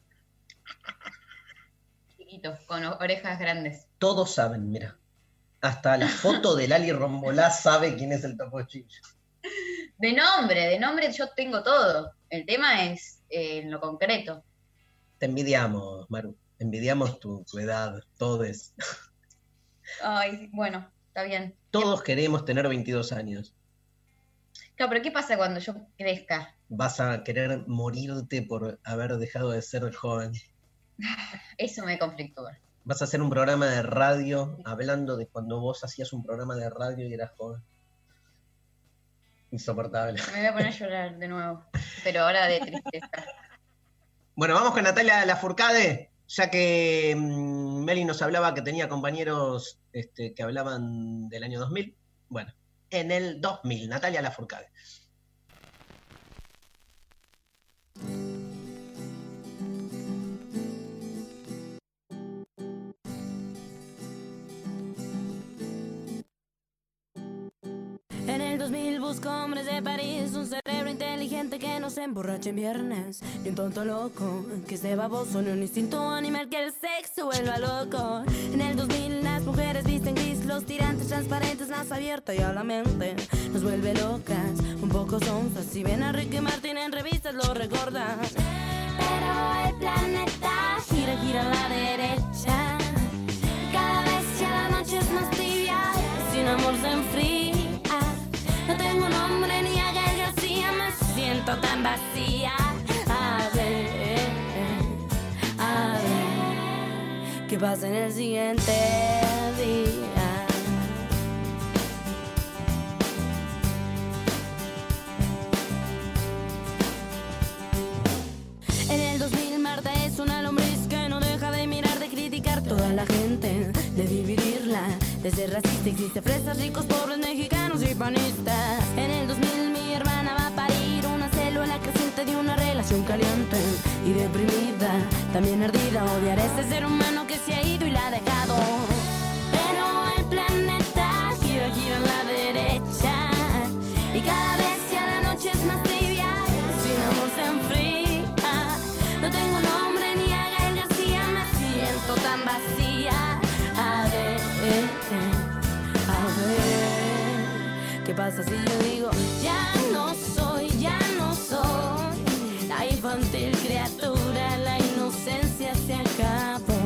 Chiquito, con orejas grandes. Todos saben, mira. Hasta la foto de Lali Rombolá sabe quién es el Topollillo. De nombre yo tengo todo. El tema es en lo concreto. Te envidiamos, Maru. Envidiamos tu edad, todes. Ay, bueno, está bien. Todos queremos tener 22 años. Claro, pero ¿qué pasa cuando yo crezca? Vas a querer morirte por haber dejado de ser joven. Eso me conflictúa. Vas a hacer un programa de radio hablando de cuando vos hacías un programa de radio y eras joven. Insoportable. Me voy a poner a llorar de nuevo, pero ahora de tristeza. Bueno, vamos con Natalia Lafourcade, ya que Meli nos hablaba que tenía compañeros que hablaban del año 2000. Bueno, en el 2000, Natalia Lafourcade. En el 2000 busco hombres de París, un cerebro inteligente que no se emborrache en viernes, ni un tonto loco que esté baboso, ni un instinto animal que el sexo vuelva loco. En el 2000 las mujeres visten gris, los tirantes transparentes, más abierta y a la mente nos vuelve locas, un poco sonzas. Si ven a Ricky Martin en revistas lo recordan, pero el planeta gira a la derecha, cada vez que la noche es más tibia, sin amor se enfría. No tengo nombre ni a Charly García, me siento tan vacía. A ver, ¿qué pasa en el siguiente día? En el 2000 Marta es una lombriz que no deja de mirar, de criticar toda la gente, de dividirla. Desde racista existe fresas, ricos, pobres, mexicanos y panistas. En el 2000 mi hermana va a parir una célula creciente de una relación caliente y deprimida, también ardida. Odiar a este ser humano que se ha ido y la ha dejado. Pero el planeta gira a la derecha, y cada vez que a la noche es más tibia, sin amor se enfría. No tengo nombre ni a Gael García, me siento tan vacía. A ver, ¿qué pasa si yo digo? Ya no soy la infantil criatura, la inocencia se acabó.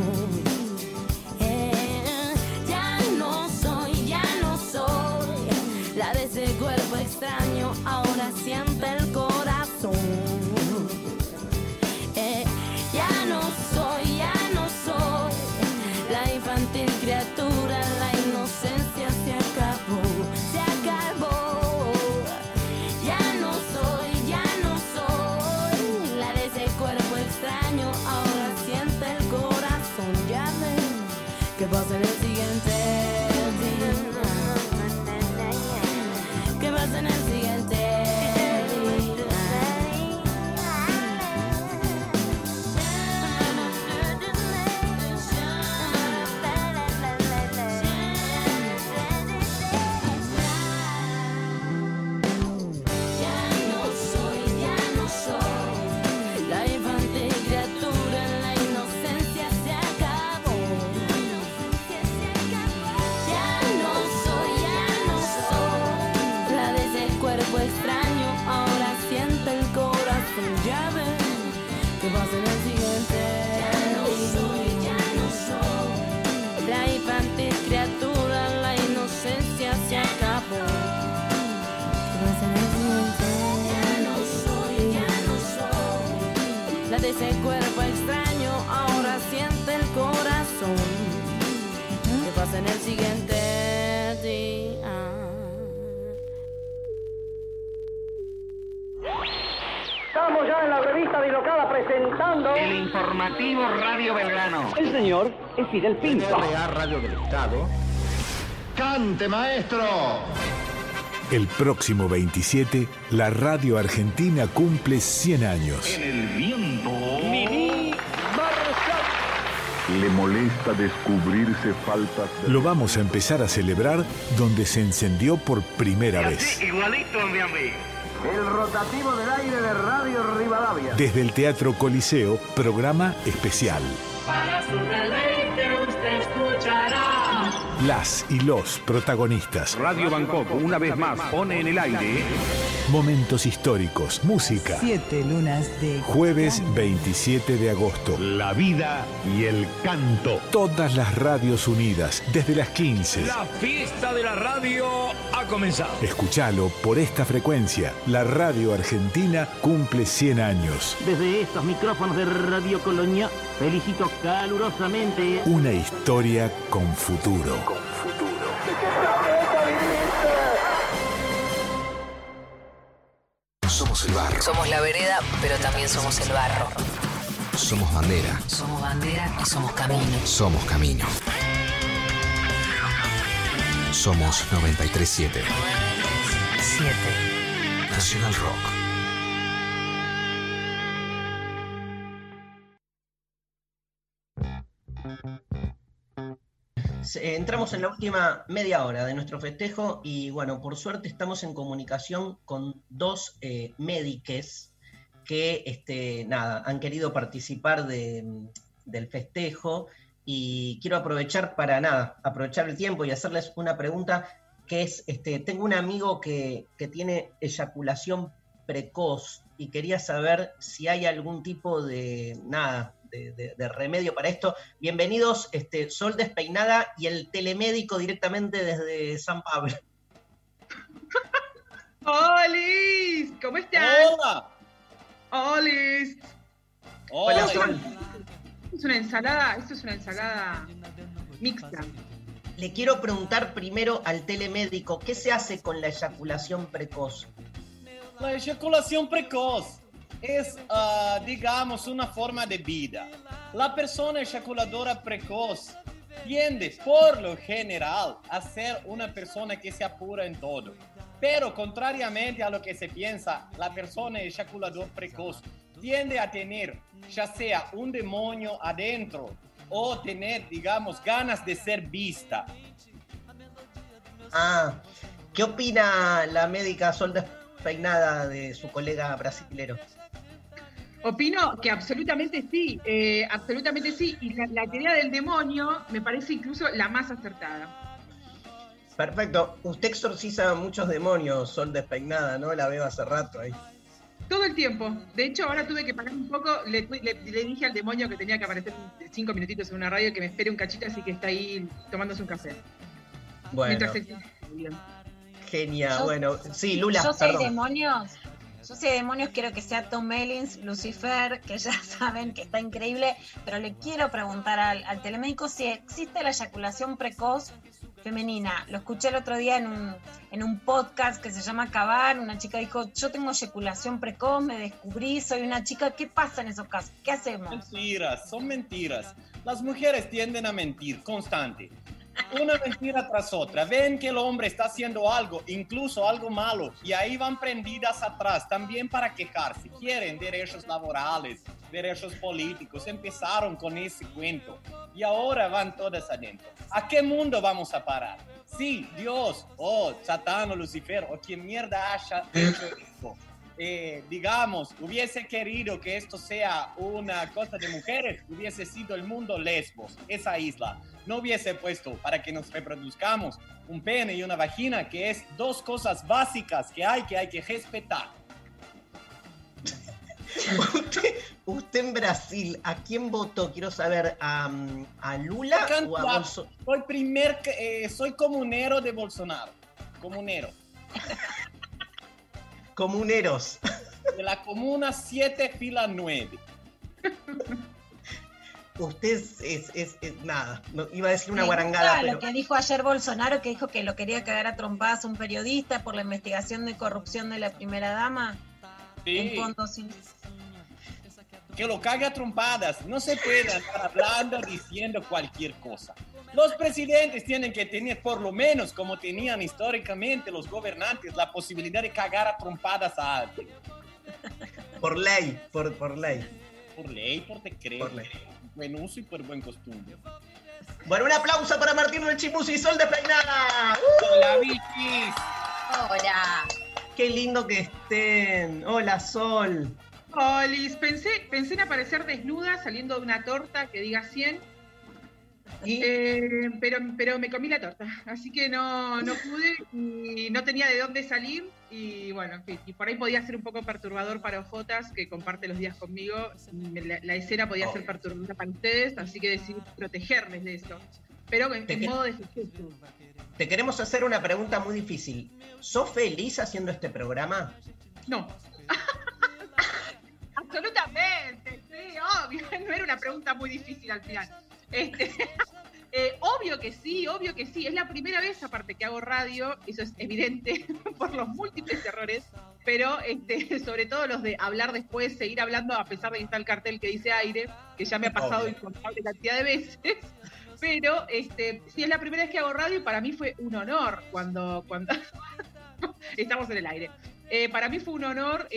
Ya no soy la de ese cuerpo extraño, ahora siempre. ese cuerpo extraño ahora siente el corazón. ¿Qué pasa en el siguiente día? Estamos ya en la revista Bilocada presentando... El informativo Radio Belgrano. El señor es Fidel Pinto. La Radio del Estado. ¡Cante, maestro! El próximo 27, la radio argentina cumple 100 años. En el viento... Mimi Marshall. Le molesta descubrirse faltas... De... Lo vamos a empezar a celebrar donde se encendió por primera vez. Igualito, mi amigo. El rotativo del aire de Radio Rivadavia. Desde el Teatro Coliseo, programa especial. Para su deleite usted escuchará. Las y los protagonistas. Radio Bangkok, una vez más, pone en el aire. Momentos históricos, música. 7 lunas de... Jueves 27 de agosto. La vida y el canto. Todas las radios unidas, desde las 15. La fiesta de la radio ha comenzado. Escuchalo por esta frecuencia. La radio argentina cumple 100 años. Desde estos micrófonos de Radio Colonia, felicito calurosamente... Una historia con futuro. Con futuro. Somos el barro. Somos la vereda, pero también somos el barro. Somos bandera. Somos bandera y somos camino. Somos camino. Somos 93.7. 7. Nacional Rock. Entramos en la última media hora de nuestro festejo y, bueno, por suerte estamos en comunicación con dos médiques que han querido participar del festejo, y quiero aprovechar el tiempo y hacerles una pregunta que es, tengo un amigo que tiene eyaculación precoz y quería saber si hay algún tipo de remedio para esto. Bienvenidos, Sol Despeinada y el telemédico directamente desde San Pablo. ¡Olis! ¿Cómo estás? ¡Hola! ¡Olis! ¡Hola, Sol! Esto es una ensalada mixta. Le quiero preguntar primero al telemédico, ¿qué se hace con la eyaculación precoz? La eyaculación precoz es, digamos, una forma de vida. La persona eyaculadora precoz tiende, por lo general, a ser una persona que se apura en todo. Pero, contrariamente a lo que se piensa, la persona eyaculadora precoz tiende a tener, ya sea un demonio adentro o tener, digamos, ganas de ser vista. Ah, ¿qué opina la médica Sol Despeinada de su colega brasilero? Opino que absolutamente sí, y la teoría del demonio me parece incluso la más acertada. Perfecto. Usted exorciza a muchos demonios, Sol Despeinada, ¿no? La veo hace rato ahí. Todo el tiempo. De hecho, ahora tuve que parar un poco, le dije al demonio que tenía que aparecer 5 minutitos en una radio, que me espere un cachito, así que está ahí tomándose un café. Bueno. Genial, bueno. Sí, Lula, yo soy demonios. Yo sé de demonios, quiero que sea Tom Mellins, Lucifer, que ya saben que está increíble, pero le quiero preguntar al telemédico si existe la eyaculación precoz femenina. Lo escuché el otro día en un podcast que se llama Acabar, una chica dijo, yo tengo eyaculación precoz, me descubrí, soy una chica. ¿Qué pasa en esos casos? ¿Qué hacemos? Mentiras, son mentiras. Las mujeres tienden a mentir constante. Una mentira tras otra. Ven que el hombre está haciendo algo, incluso algo malo, y ahí van prendidas atrás también para quejarse. Quieren derechos laborales, derechos políticos. Empezaron con ese cuento y ahora van todas adentro. ¿A qué mundo vamos a parar? Sí, Dios, o Satán, o Lucifer, o quien mierda haya hecho esto. Digamos, hubiese querido que esto sea una cosa de mujeres, hubiese sido el mundo Lesbos, esa isla. No hubiese puesto para que nos reproduzcamos un pene y una vagina, que es 2 cosas básicas que hay que respetar. Usted en Brasil, ¿a quién votó? Quiero saber, ¿a Lula o a Bolsonaro? Soy comunero de Bolsonaro. Comunero. Comuneros. De la comuna 7, fila 9. Usted es nada, no, iba a decir una guarangada. Pero... lo que dijo ayer Bolsonaro, que dijo que lo quería cagar a trompadas un periodista por la investigación de corrupción de la primera dama. Sí. En fondo, sí. Que lo cague a trompadas, no se puede estar hablando, diciendo cualquier cosa. Los presidentes tienen que tener, por lo menos como tenían históricamente los gobernantes, la posibilidad de cagar a trompadas a alguien. Por ley, por ley. Por ley, por decreto. Buen uso y por buen costumbre. Bueno, un aplauso para Martín Rechimuzzi y Sol Despeinada. Hola, Vicky. Hola. Qué lindo que estén. Hola, Sol. Olis, pensé en aparecer desnuda saliendo de una torta que diga 100, ¿y? Pero me comí la torta, así que no pude y no tenía de dónde salir y bueno, en fin, y por ahí podía ser un poco perturbador para Ojotas, que comparte los días conmigo, la escena podía ser perturbadora para ustedes, así que decidí protegerme de eso, pero en modo de sujeto. Te queremos hacer una pregunta muy difícil. ¿Sos feliz haciendo este programa? No. Absolutamente, sí, obvio, no era una pregunta muy difícil al final. Obvio que sí, es la primera vez aparte que hago radio, eso es evidente por los múltiples errores, pero sobre todo los de hablar después, seguir hablando a pesar de que está el cartel que dice aire, que ya me ha pasado incontable cantidad de veces, pero sí, es la primera vez que hago radio y para mí fue un honor cuando estamos en el aire. Para mí fue un honor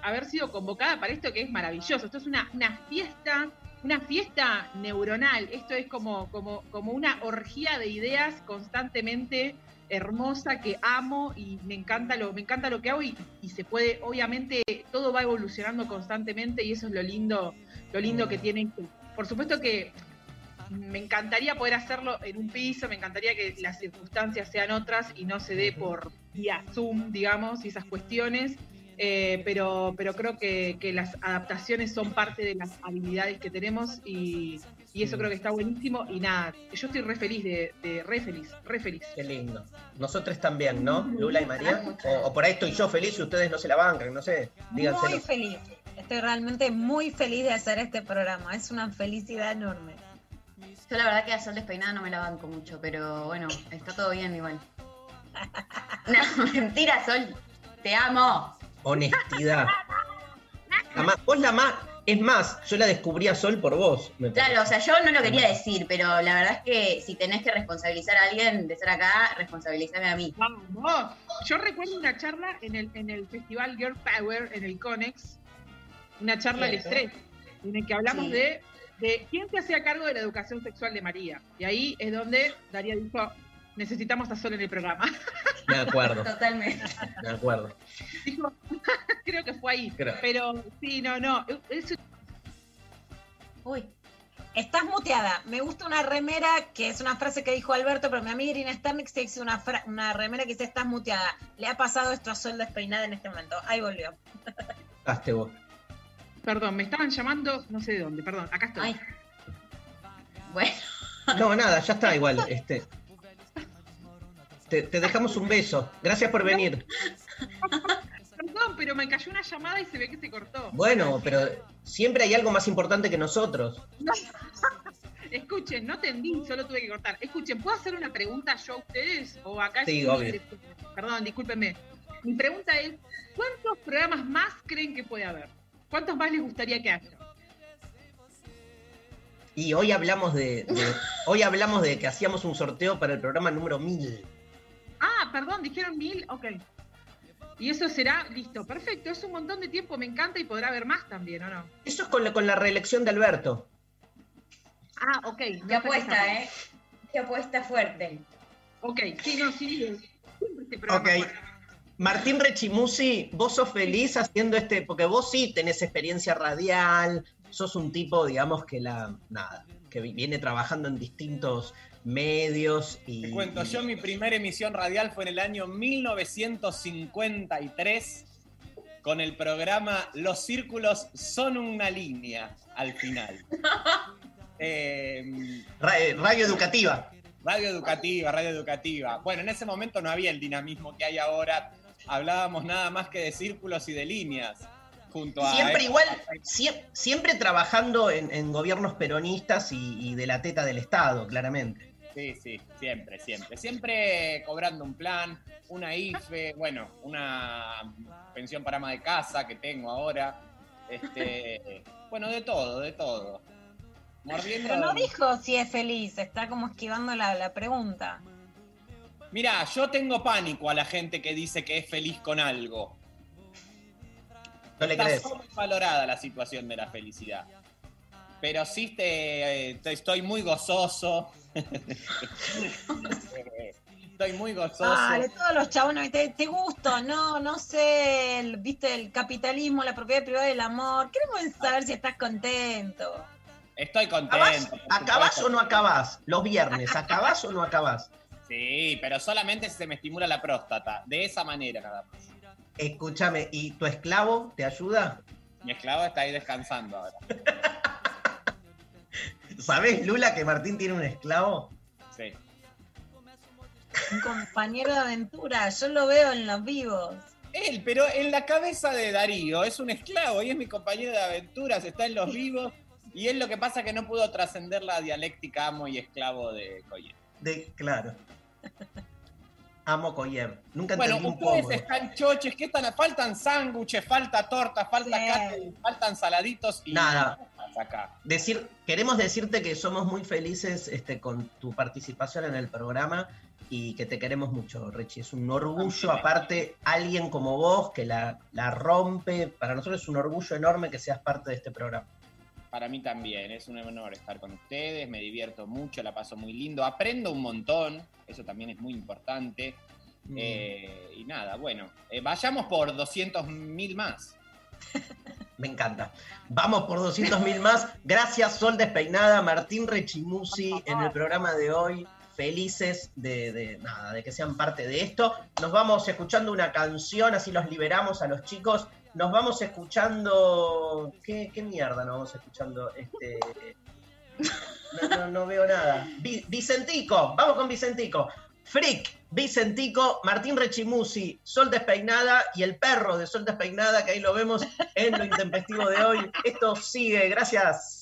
haber sido convocada para esto que es maravilloso. Esto es una fiesta neuronal. Esto es como una orgía de ideas constantemente hermosa que amo y me encanta lo que hago y se puede, obviamente, todo va evolucionando constantemente y eso es lo lindo que tiene. Por supuesto que me encantaría poder hacerlo en un piso, me encantaría que las circunstancias sean otras y no se dé por vía Zoom, digamos, y esas cuestiones, pero creo que las adaptaciones son parte de las habilidades que tenemos y eso creo que está buenísimo y nada, yo estoy re feliz. Qué lindo. Nosotros también, ¿no? Lula y María. O por ahí estoy yo feliz y ustedes no se la bancan, no sé, díganselo. Muy feliz, estoy realmente muy feliz de hacer este programa, es una felicidad enorme. Yo la verdad que a Sol Despeinada no me la banco mucho, pero bueno, está todo bien igual. No, mentira, Sol. Te amo. Honestidad. Además, vos la más... Es más, yo la descubrí a Sol por vos. Claro, o sea, yo no lo quería decir, pero la verdad es que si tenés que responsabilizar a alguien de estar acá, responsabilízame a mí. Vamos. Yo recuerdo una charla en el Festival Girl Power, en el Conex, una charla al estrés, en el que hablamos de quién se hacía cargo de la educación sexual de María. Y ahí es donde Darío dijo, necesitamos a Sol en el programa. Me acuerdo. Totalmente. Me acuerdo. Dijo, creo que fue ahí. Creo. Pero sí, no. Uy, estás muteada. Me gusta una remera, que es una frase que dijo Alberto, pero mi amiga Irina Sternix se hizo una remera que dice, estás muteada. Le ha pasado esto a Sol Despeinada en este momento. Ahí volvió. Hazte vos. Perdón, me estaban llamando, no sé de dónde, perdón, acá estoy. Ay. Bueno. No, nada, ya está igual. Te dejamos un beso. Gracias por venir. Perdón, pero me cayó una llamada y se ve que se cortó. Bueno, pero siempre hay algo más importante que nosotros. No. Escuchen, no tendí, solo tuve que cortar. Escuchen, ¿puedo hacer una pregunta yo a ustedes? O acá sí, obvio. Perdón, discúlpenme. Mi pregunta es, ¿cuántos programas más creen que puede haber? ¿Cuántos más les gustaría que haya? Y hoy hablamos de que hacíamos un sorteo para el programa número 1000. Ah, perdón, dijeron 1000, ok. Y eso será, listo, perfecto, es un montón de tiempo, me encanta y podrá haber más también, ¿o no? Eso es con la reelección de Alberto. Ah, ok. Qué apuesta, ¿eh? Qué apuesta fuerte. Ok, sí, siempre este programa. Okay. Martín Rechimuzzi, vos sos feliz haciendo porque vos sí tenés experiencia radial, sos un tipo, digamos, que viene trabajando en distintos medios y... Te cuento, yo mi primera emisión radial fue en el año 1953 con el programa Los Círculos Son una Línea, al final. Radio Educativa. Bueno, en ese momento no había el dinamismo que hay ahora. Hablábamos nada más que de círculos y de líneas. junto a... Siempre igual, siempre trabajando en gobiernos peronistas y de la teta del Estado, claramente. Sí, sí, siempre, siempre. Siempre cobrando un plan, una IFE, bueno, una pensión para ama de casa que tengo ahora. Bueno, de todo, de todo. Mordiendo. Pero no dijo si es feliz, está como esquivando la pregunta. Mirá, yo tengo pánico a la gente que dice que es feliz con algo. No le crees. Está sobrevalorada la situación de la felicidad. Pero sí estoy muy gozoso. Estoy muy gozoso. Ah, de todos los chabones, te gusto, no sé, viste, el capitalismo, la propiedad privada, el amor. Queremos saber si estás contento. Estoy contento. ¿Acabás o no acabás? Los viernes, ¿acabás o no acabás? Sí, pero solamente si se me estimula la próstata. De esa manera, nada más. Escúchame, ¿y tu esclavo te ayuda? Mi esclavo está ahí descansando ahora. ¿Sabés, Lula, que Martín tiene un esclavo? Sí. Un compañero de aventura, yo lo veo en los vivos. Él, pero en la cabeza de Darío, es un esclavo y es mi compañero de aventuras, está en los vivos. Y él lo que pasa es que no pudo trascender la dialéctica amo y esclavo de Coyen. Claro. Amo Coyen. Nunca entendí un poco. Bueno, ustedes están choches, que están, faltan sándwiches, falta torta, falta carne, faltan saladitos y nada. Acá. Queremos decirte que somos muy felices con tu participación en el programa y que te queremos mucho, Rechi. Es un orgullo, aparte, alguien como vos que la rompe. Para nosotros es un orgullo enorme que seas parte de este programa. Para mí también, es un honor estar con ustedes, me divierto mucho, la paso muy lindo, aprendo un montón, eso también es muy importante. Y nada, bueno, vayamos por 200.000 más. Me encanta. Vamos por 200.000 más. Gracias, Sol Despeinada, Martín Rechimuzzi, en el programa de hoy. Felices de que sean parte de esto. Nos vamos escuchando una canción, así los liberamos a los chicos. Nos vamos escuchando... ¿Qué mierda nos vamos escuchando? No veo nada. Vicentico, vamos con Vicentico. Freak, Vicentico, Martín Rechimuzzi, Sol Despeinada y el perro de Sol Despeinada, que ahí lo vemos en lo intempestivo de hoy. Esto sigue, gracias.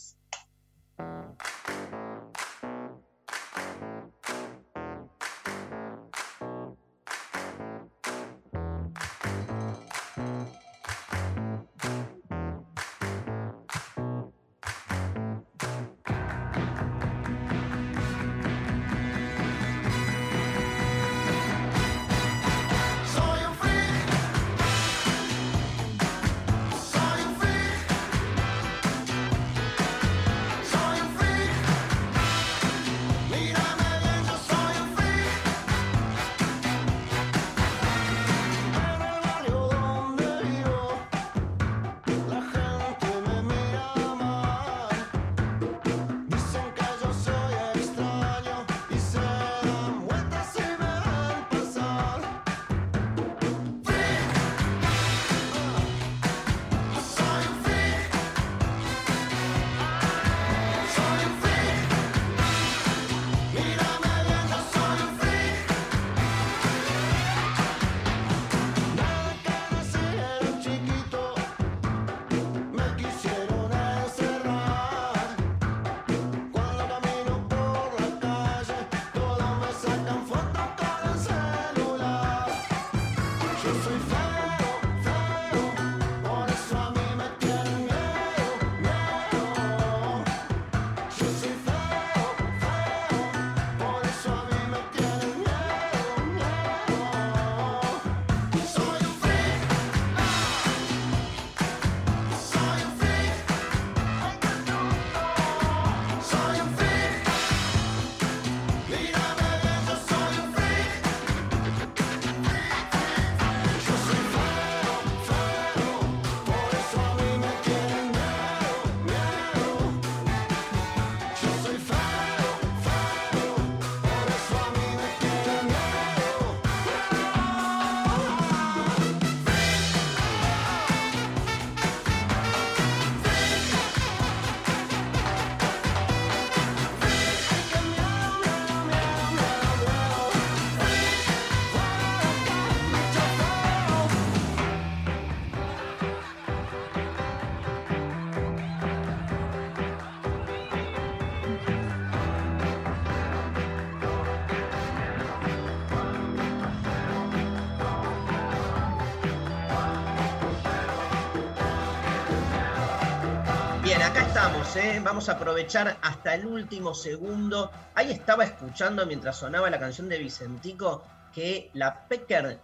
Bien, acá estamos, vamos a aprovechar hasta el último segundo. Ahí estaba escuchando mientras sonaba la canción de Vicentico que la Peker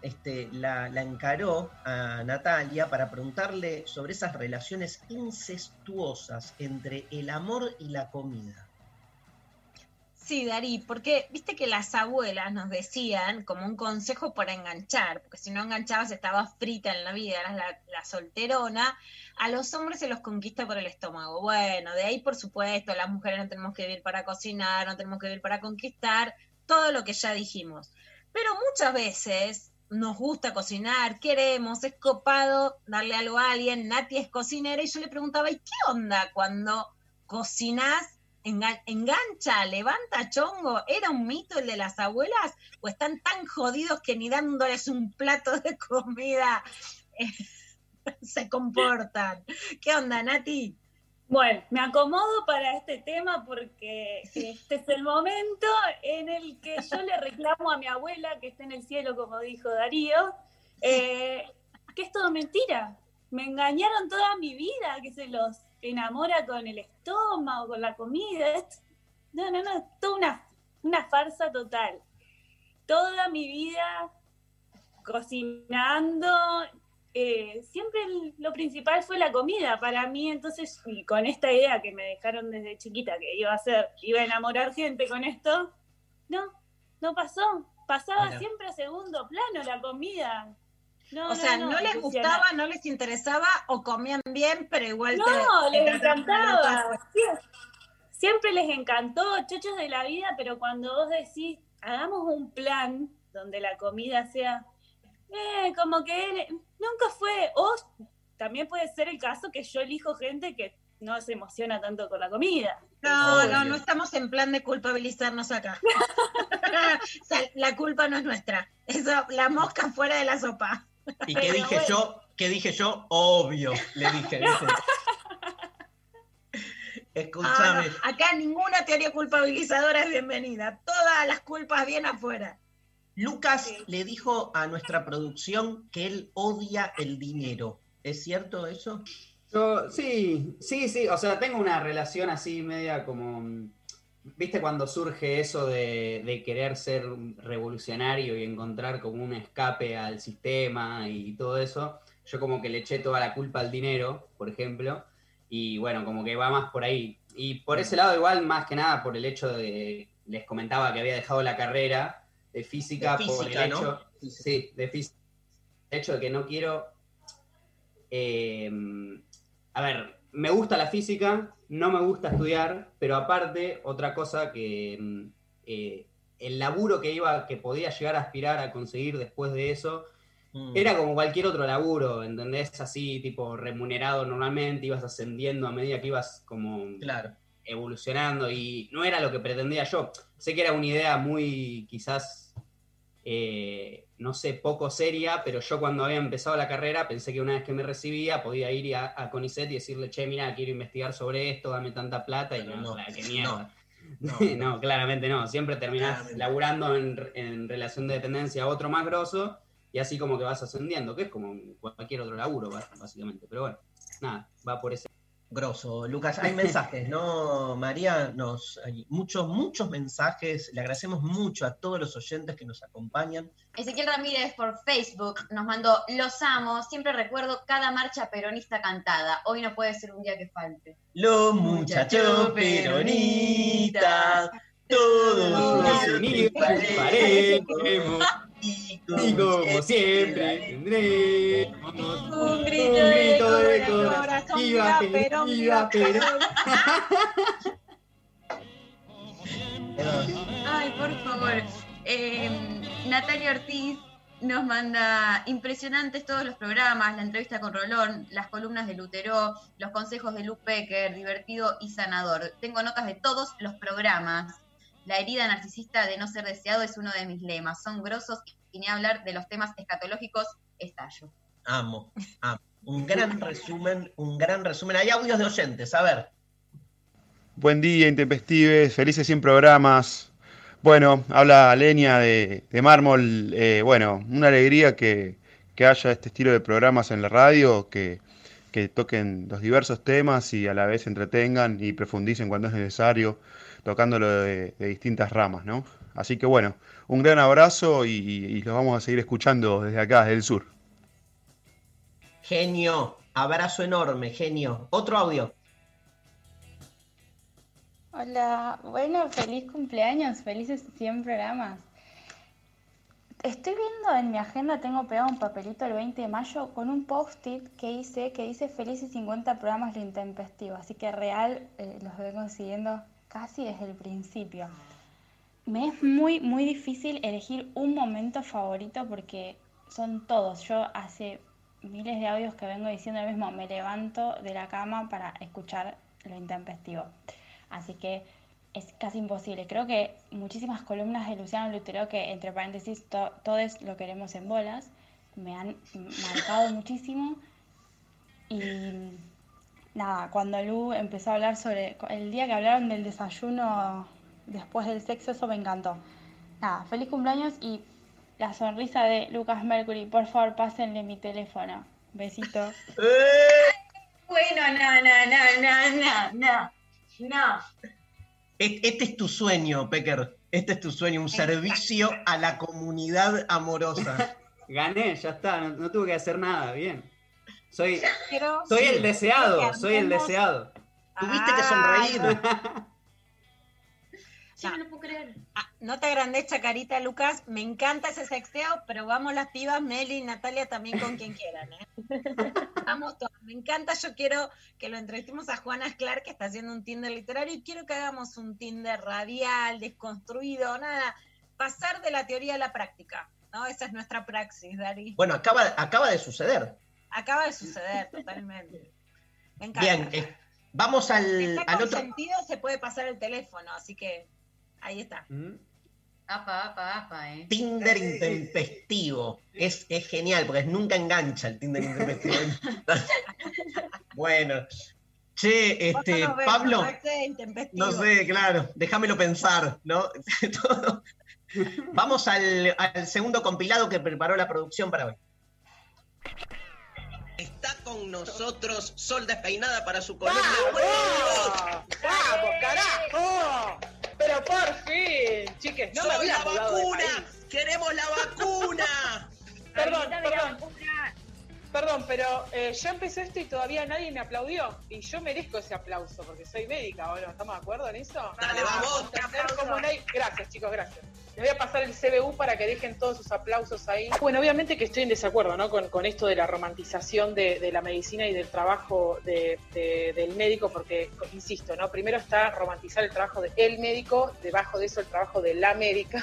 la encaró a Natalia para preguntarle sobre esas relaciones incestuosas entre el amor y la comida. Sí, Darí, porque viste que las abuelas nos decían como un consejo para enganchar, porque si no enganchabas estabas frita en la vida, eras la solterona, a los hombres se los conquista por el estómago. Bueno, de ahí por supuesto, las mujeres no tenemos que vivir para cocinar, no tenemos que vivir para conquistar, todo lo que ya dijimos. Pero muchas veces nos gusta cocinar, queremos, es copado darle algo a alguien. Nati es cocinera y yo le preguntaba, ¿y qué onda cuando cocinás? ¿Engancha, levanta chongo? ¿Era un mito el de las abuelas? ¿O están tan jodidos que ni dándoles un plato de comida se comportan? ¿Qué onda, Nati? Bueno, me acomodo para este tema porque este es el momento en el que yo le reclamo a mi abuela, que está en el cielo, como dijo Darío, que es todo mentira. Me engañaron toda mi vida, que se los enamora con el estómago, con la comida. No, es toda una farsa total. Toda mi vida cocinando, siempre lo principal fue la comida para mí. Entonces, y con esta idea que me dejaron desde chiquita que iba a enamorar gente con esto, no pasó. Pasaba siempre a segundo plano la comida. No les gustaba, no les interesaba, o comían bien, pero igual les encantaba. Siempre les encantó, chochos de la vida, pero cuando vos decís, hagamos un plan donde la comida sea, como que nunca fue, o también puede ser el caso que yo elijo gente que no se emociona tanto con la comida. No estamos en plan de culpabilizarnos acá. O sea, la culpa no es nuestra, eso, la mosca fuera de la sopa. ¿Y qué dije yo? ¿Qué dije yo? Obvio, le dije. Escúchame. No, acá ninguna teoría culpabilizadora es bienvenida. Todas las culpas bien afuera. Lucas le dijo a nuestra producción que él odia el dinero. ¿Es cierto eso? Yo, sí. O sea, tengo una relación así media como... ¿Viste cuando surge eso de querer ser revolucionario y encontrar como un escape al sistema y todo eso? Yo como que le eché toda la culpa al dinero, por ejemplo, y bueno, como que va más por ahí. Y por ese lado igual, más que nada, por el hecho de... Les comentaba que había dejado la carrera de física, por el hecho... ¿no? Sí, de física. El hecho de que no quiero... a ver, me gusta la física... No me gusta estudiar, pero aparte, otra cosa que el laburo que podía llegar a aspirar a conseguir después de eso, era como cualquier otro laburo, ¿entendés? Así, tipo, remunerado normalmente, ibas ascendiendo a medida que ibas como evolucionando, y no era lo que pretendía yo. Sé que era una idea muy, quizás, no sé, poco seria, pero yo cuando había empezado la carrera pensé que una vez que me recibía podía ir a CONICET y decirle, che, mirá, quiero investigar sobre esto, dame tanta plata, y qué mierda. No, claramente no. Siempre terminás laburando en relación de dependencia a otro más grosso, y así como que vas ascendiendo, que es como cualquier otro laburo, básicamente. Pero bueno, nada, va por ese... Grosso, Lucas. Hay mensajes, ¿no, María? Hay muchos mensajes. Le agradecemos mucho a todos los oyentes que nos acompañan. Ezequiel Ramírez por Facebook nos mandó, los amo, siempre recuerdo cada marcha peronista cantada. Hoy no puede ser un día que falte. Los muchachos peronistas, todos unidos paremos. Y como siempre tendremos un grito de corazón. ¡Viva Perón! ¡Viva Perón! Ay, por favor. Natalia Ortiz nos manda, impresionantes todos los programas, la entrevista con Rolón, las columnas de Lutero, los consejos de Lu Peker, divertido y sanador. Tengo notas de todos los programas. La herida narcisista de no ser deseado es uno de mis lemas. Son grosos y ni hablar de los temas escatológicos, estallo. Amo. Un gran resumen. Hay audios de oyentes, a ver. Buen día, intempestives, felices 100 programas. Bueno, habla Leña de Mármol. Bueno, una alegría que haya este estilo de programas en la radio, que que toquen los diversos temas y a la vez entretengan y profundicen cuando es necesario, tocándolo de distintas ramas, ¿no? Así que bueno, un gran abrazo y los vamos a seguir escuchando desde acá, desde el sur. Genio, abrazo enorme, genio. Otro audio. Hola, bueno, feliz cumpleaños, felices 100 programas. Estoy viendo en mi agenda, tengo pegado un papelito el 20 de mayo con un post-it que hice que dice felices 50 programas lo intempestivo, así que real los vengo siguiendo casi desde el principio. Me es muy, muy difícil elegir un momento favorito porque son todos. Yo hace miles de audios que vengo diciendo lo mismo, me levanto de la cama para escuchar lo intempestivo, así que es casi imposible. Creo que muchísimas columnas de Luciano Lutero, que entre paréntesis todos lo queremos en bolas, me han marcado muchísimo. Y nada, cuando Lu empezó a hablar sobre el día que hablaron del desayuno después del sexo, eso me encantó. Nada, feliz cumpleaños y la sonrisa de Lucas Mercury, por favor pásenle mi teléfono. Besito. Bueno, no. Este es tu sueño, Peker. Este es tu sueño, un servicio a la comunidad amorosa. Gané, ya está, no tuve que hacer nada, bien. Soy el deseado. Tuviste que sonreír. Sí, no lo puedo creer. No te agrandes, Chacarita, Lucas. Me encanta ese sexteo, pero vamos las pibas, Meli y Natalia también con quien quieran. Vamos todas. Me encanta, yo quiero que lo entrevistemos a Juana Clark, que está haciendo un Tinder literario, y quiero que hagamos un Tinder radial, desconstruido, nada. Pasar de la teoría a la práctica, ¿no? Esa es nuestra praxis, Dari. Bueno, acaba de suceder. Acaba de suceder, totalmente. Me encanta. Bien, vamos al otro. En sentido se puede pasar el teléfono, así que... Ahí está. Apa, Tinder intempestivo. Es genial, porque nunca engancha el Tinder intempestivo. Bueno. Che, Pablo. No sé, claro. Déjamelo pensar, ¿no? Vamos al segundo compilado que preparó la producción para hoy. Está con nosotros Sol Despeinada para su columna. ¡Vamos, carajo! Pero por fin, chiques, no me había mudado de país. ¡Queremos la vacuna! Perdón, pero ya empezó esto y todavía nadie me aplaudió. Y yo merezco ese aplauso porque soy médica, ¿no? ¿Estamos de acuerdo en eso? Dale, vamos. Gracias, chicos, gracias. Les voy a pasar el CBU para que dejen todos sus aplausos ahí. Bueno, obviamente que estoy en desacuerdo, ¿no? Con esto de la romantización de la medicina y del trabajo del médico, porque, insisto, ¿no? Primero está romantizar el trabajo del médico, debajo de eso el trabajo de la médica,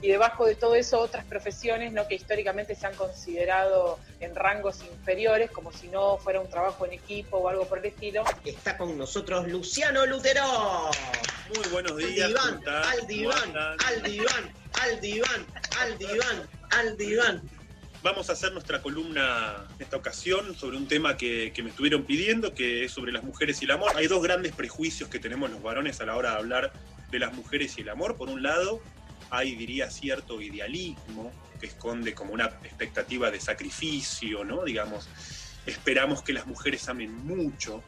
y debajo de todo eso otras profesiones, ¿no? Que históricamente se han considerado en rangos inferiores, como si no fuera un trabajo en equipo o algo por el estilo. Está con nosotros Luciano Lutero. Muy buenos días. Al diván. Vamos a hacer nuestra columna en esta ocasión sobre un tema que me estuvieron pidiendo, que es sobre las mujeres y el amor. Hay dos grandes prejuicios que tenemos los varones a la hora de hablar de las mujeres y el amor. Por un lado, hay, diría, cierto idealismo que esconde como una expectativa de sacrificio, ¿no? Digamos, esperamos que las mujeres amen mucho.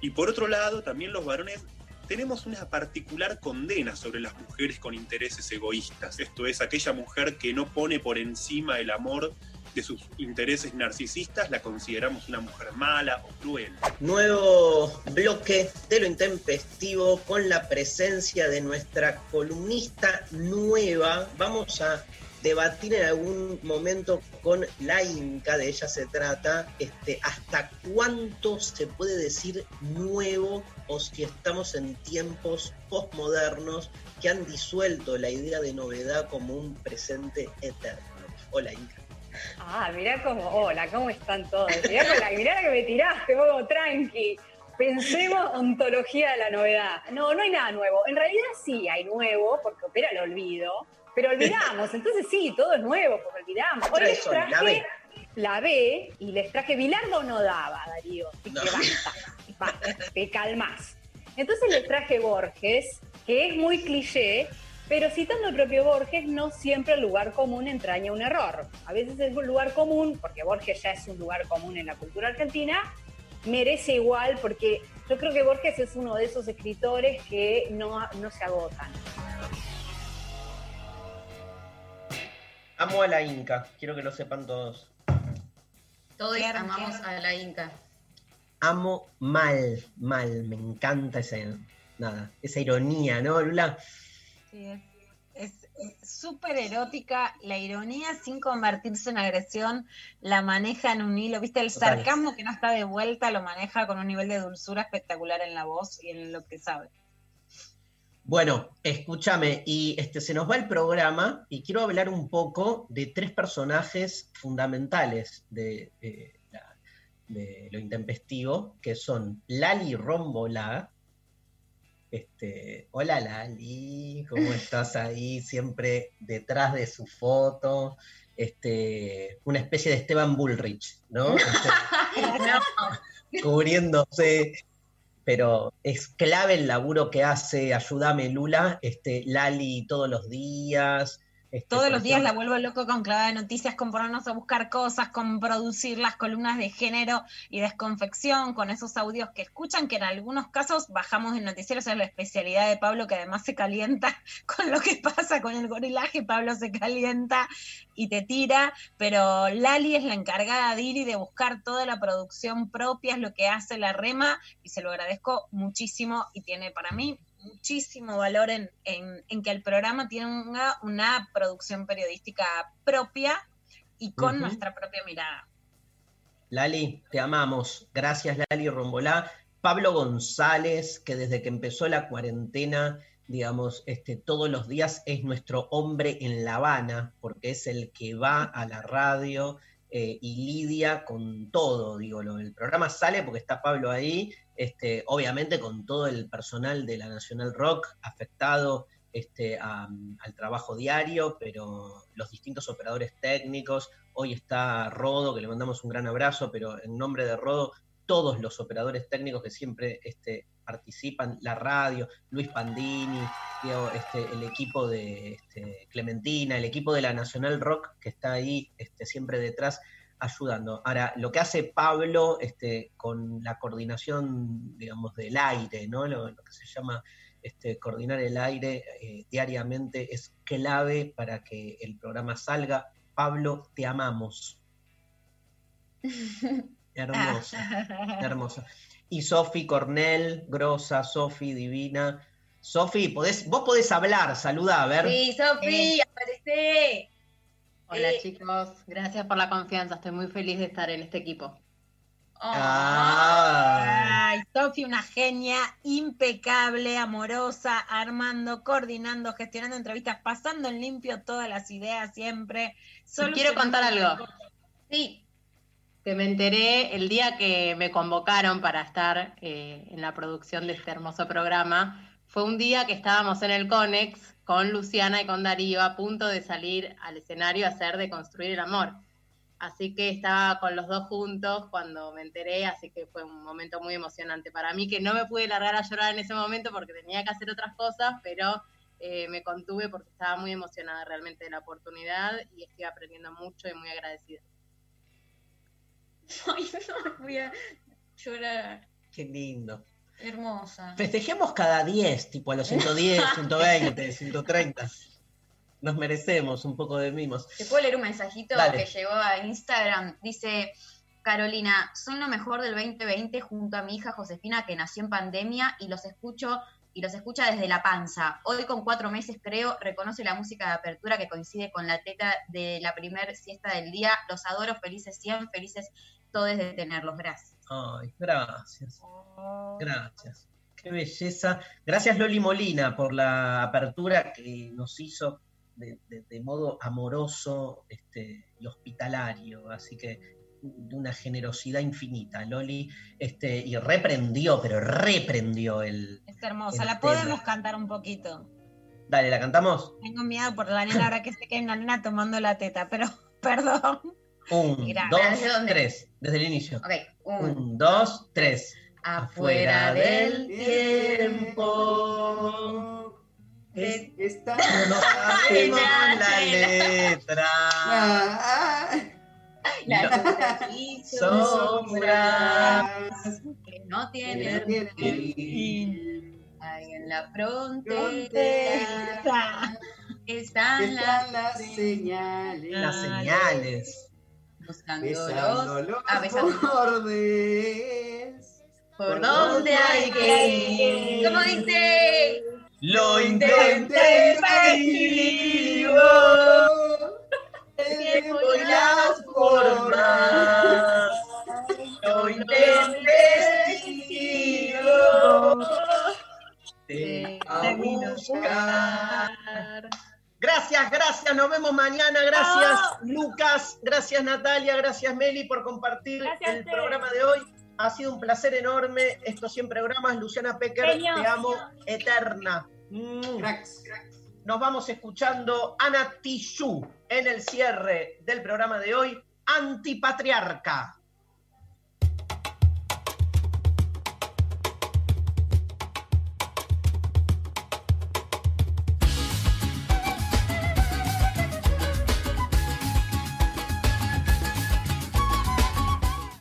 Y por otro lado, también los varones tenemos una particular condena sobre las mujeres con intereses egoístas. Esto es, aquella mujer que no pone por encima el amor de sus intereses narcisistas, la consideramos una mujer mala o cruel. Nuevo bloque de lo intempestivo con la presencia de nuestra columnista nueva. Vamos a debatir en algún momento con la Inca, de ella se trata, hasta cuánto se puede decir nuevo o si estamos en tiempos postmodernos que han disuelto la idea de novedad como un presente eterno. Hola, Inca. Ah, mirá cómo, hola, ¿cómo están todos? Mirá la que me tiraste, bobo, tranqui. Pensemos ontología de la novedad. No hay nada nuevo. En realidad sí hay nuevo, porque opera el olvido. Pero olvidamos, entonces sí, todo es nuevo, porque olvidamos. Hoy les traje la B y les traje Bilardo no daba, Darío. Así que basta, te calmás. Entonces les traje Borges, que es muy cliché, pero citando el propio Borges, no siempre el lugar común entraña un error. A veces es un lugar común, porque Borges ya es un lugar común en la cultura argentina, merece igual, porque yo creo que Borges es uno de esos escritores que no se agotan. Amo a la Inca, quiero que lo sepan todos. Todos amamos a la Inca. Amo mal, me encanta esa ironía, ¿no, Lula? Sí, es súper erótica, la ironía sin convertirse en agresión, la maneja en un hilo, ¿viste? El sarcasmo que no está de vuelta lo maneja con un nivel de dulzura espectacular en la voz y en lo que sabe. Bueno, escúchame, y se nos va el programa y quiero hablar un poco de tres personajes fundamentales de lo intempestivo, que son Lali Rombolá. Hola Lali, ¿cómo estás ahí? Siempre detrás de su foto, una especie de Esteban Bullrich, ¿no? Cubriéndose, pero es clave el laburo que hace, ayúdame Lula, Lali todos los días. Todos los días la vuelvo loco con Clavada de Noticias, con ponernos a buscar cosas, con producir las columnas de género y desconfección, con esos audios que escuchan, que en algunos casos bajamos en noticieros, es la especialidad de Pablo, que además se calienta con lo que pasa con el gorilaje, Pablo se calienta y te tira, pero Lali es la encargada de ir y de buscar toda la producción propia, es lo que hace la Rema, y se lo agradezco muchísimo, y tiene para mí muchísimo valor en que el programa tiene una producción periodística propia y con nuestra propia mirada. Lali, te amamos. Gracias, Lali Rombolá. Pablo González, que desde que empezó la cuarentena, digamos, todos los días es nuestro hombre en La Habana, porque es el que va a la radio y lidia con todo, el programa sale porque está Pablo ahí, obviamente con todo el personal de la Nacional Rock afectado al trabajo diario, pero los distintos operadores técnicos, hoy está Rodo, que le mandamos un gran abrazo, pero en nombre de Rodo, todos los operadores técnicos que siempre participan, la radio, Luis Pandini, el equipo de Clementina, el equipo de la Nacional Rock que está ahí siempre detrás ayudando. Ahora, lo que hace Pablo con la coordinación, digamos, del aire, ¿no? Lo que se llama coordinar el aire diariamente es clave para que el programa salga. Pablo, te amamos. Hermosa. Y Sofi Cornell, grosa, Sofi, divina. Sofi, vos podés hablar, saludá, a ver. Sí, Sofi, aparecé. Hola chicos, gracias por la confianza, estoy muy feliz de estar en este equipo. Ay, Sofi, una genia, impecable, amorosa, armando, coordinando, gestionando entrevistas, pasando en limpio todas las ideas siempre. Quiero contar algo. Sí. Que me enteré el día que me convocaron para estar en la producción de este hermoso programa. Fue un día que estábamos en el Conex con Luciana y con Darío a punto de salir al escenario a hacer De Construir el Amor. Así que estaba con los dos juntos cuando me enteré, así que fue un momento muy emocionante para mí, que no me pude largar a llorar en ese momento porque tenía que hacer otras cosas, pero me contuve porque estaba muy emocionada realmente de la oportunidad y estoy aprendiendo mucho y muy agradecida. Ay, no, voy a llorar. Qué lindo. Hermosa. Festejemos cada 10, tipo a los 110, 120, 130. Nos merecemos un poco de mimos. ¿Te puedo leer un mensajito que llegó a Instagram? Dice, Carolina, son lo mejor del 2020 junto a mi hija Josefina, que nació en pandemia, y los escucha desde la panza. Hoy con 4 meses, creo, reconoce la música de apertura que coincide con la teta de la primer siesta del día. Los adoro, felices 100, felices todos de tenerlos. Gracias. Ay, gracias. Gracias. Qué belleza. Gracias Loli Molina por la apertura que nos hizo de modo amoroso y hospitalario. Así que de una generosidad infinita, Loli, y reprendió el... Es hermosa, la podemos cantar un poquito. Dale, ¿la cantamos? Tengo miedo por la nena, ahora que sé que hay una nena tomando la teta, pero, perdón. 1, 2, 3, desde el inicio. Ok, 1, 2, 3. Afuera del tiempo... Esta no nos hace la letra... Las sombras que no tienen fin. Ahí en la frontera están las señales. Buscando los bordes. ¿Por dónde hay que ir? ¿Cómo dice? Lo intenté, el tiempo y las formas. Lo intenté, te voy a buscar. Gracias, nos vemos mañana, gracias Lucas, gracias Natalia, gracias Meli por compartir el programa de hoy. Ha sido un placer enorme estos 100 programas. Luciana Peker, te amo, eterna. Cracks. Nos vamos escuchando Ana Tijoux en el cierre del programa de hoy, Antipatriarca.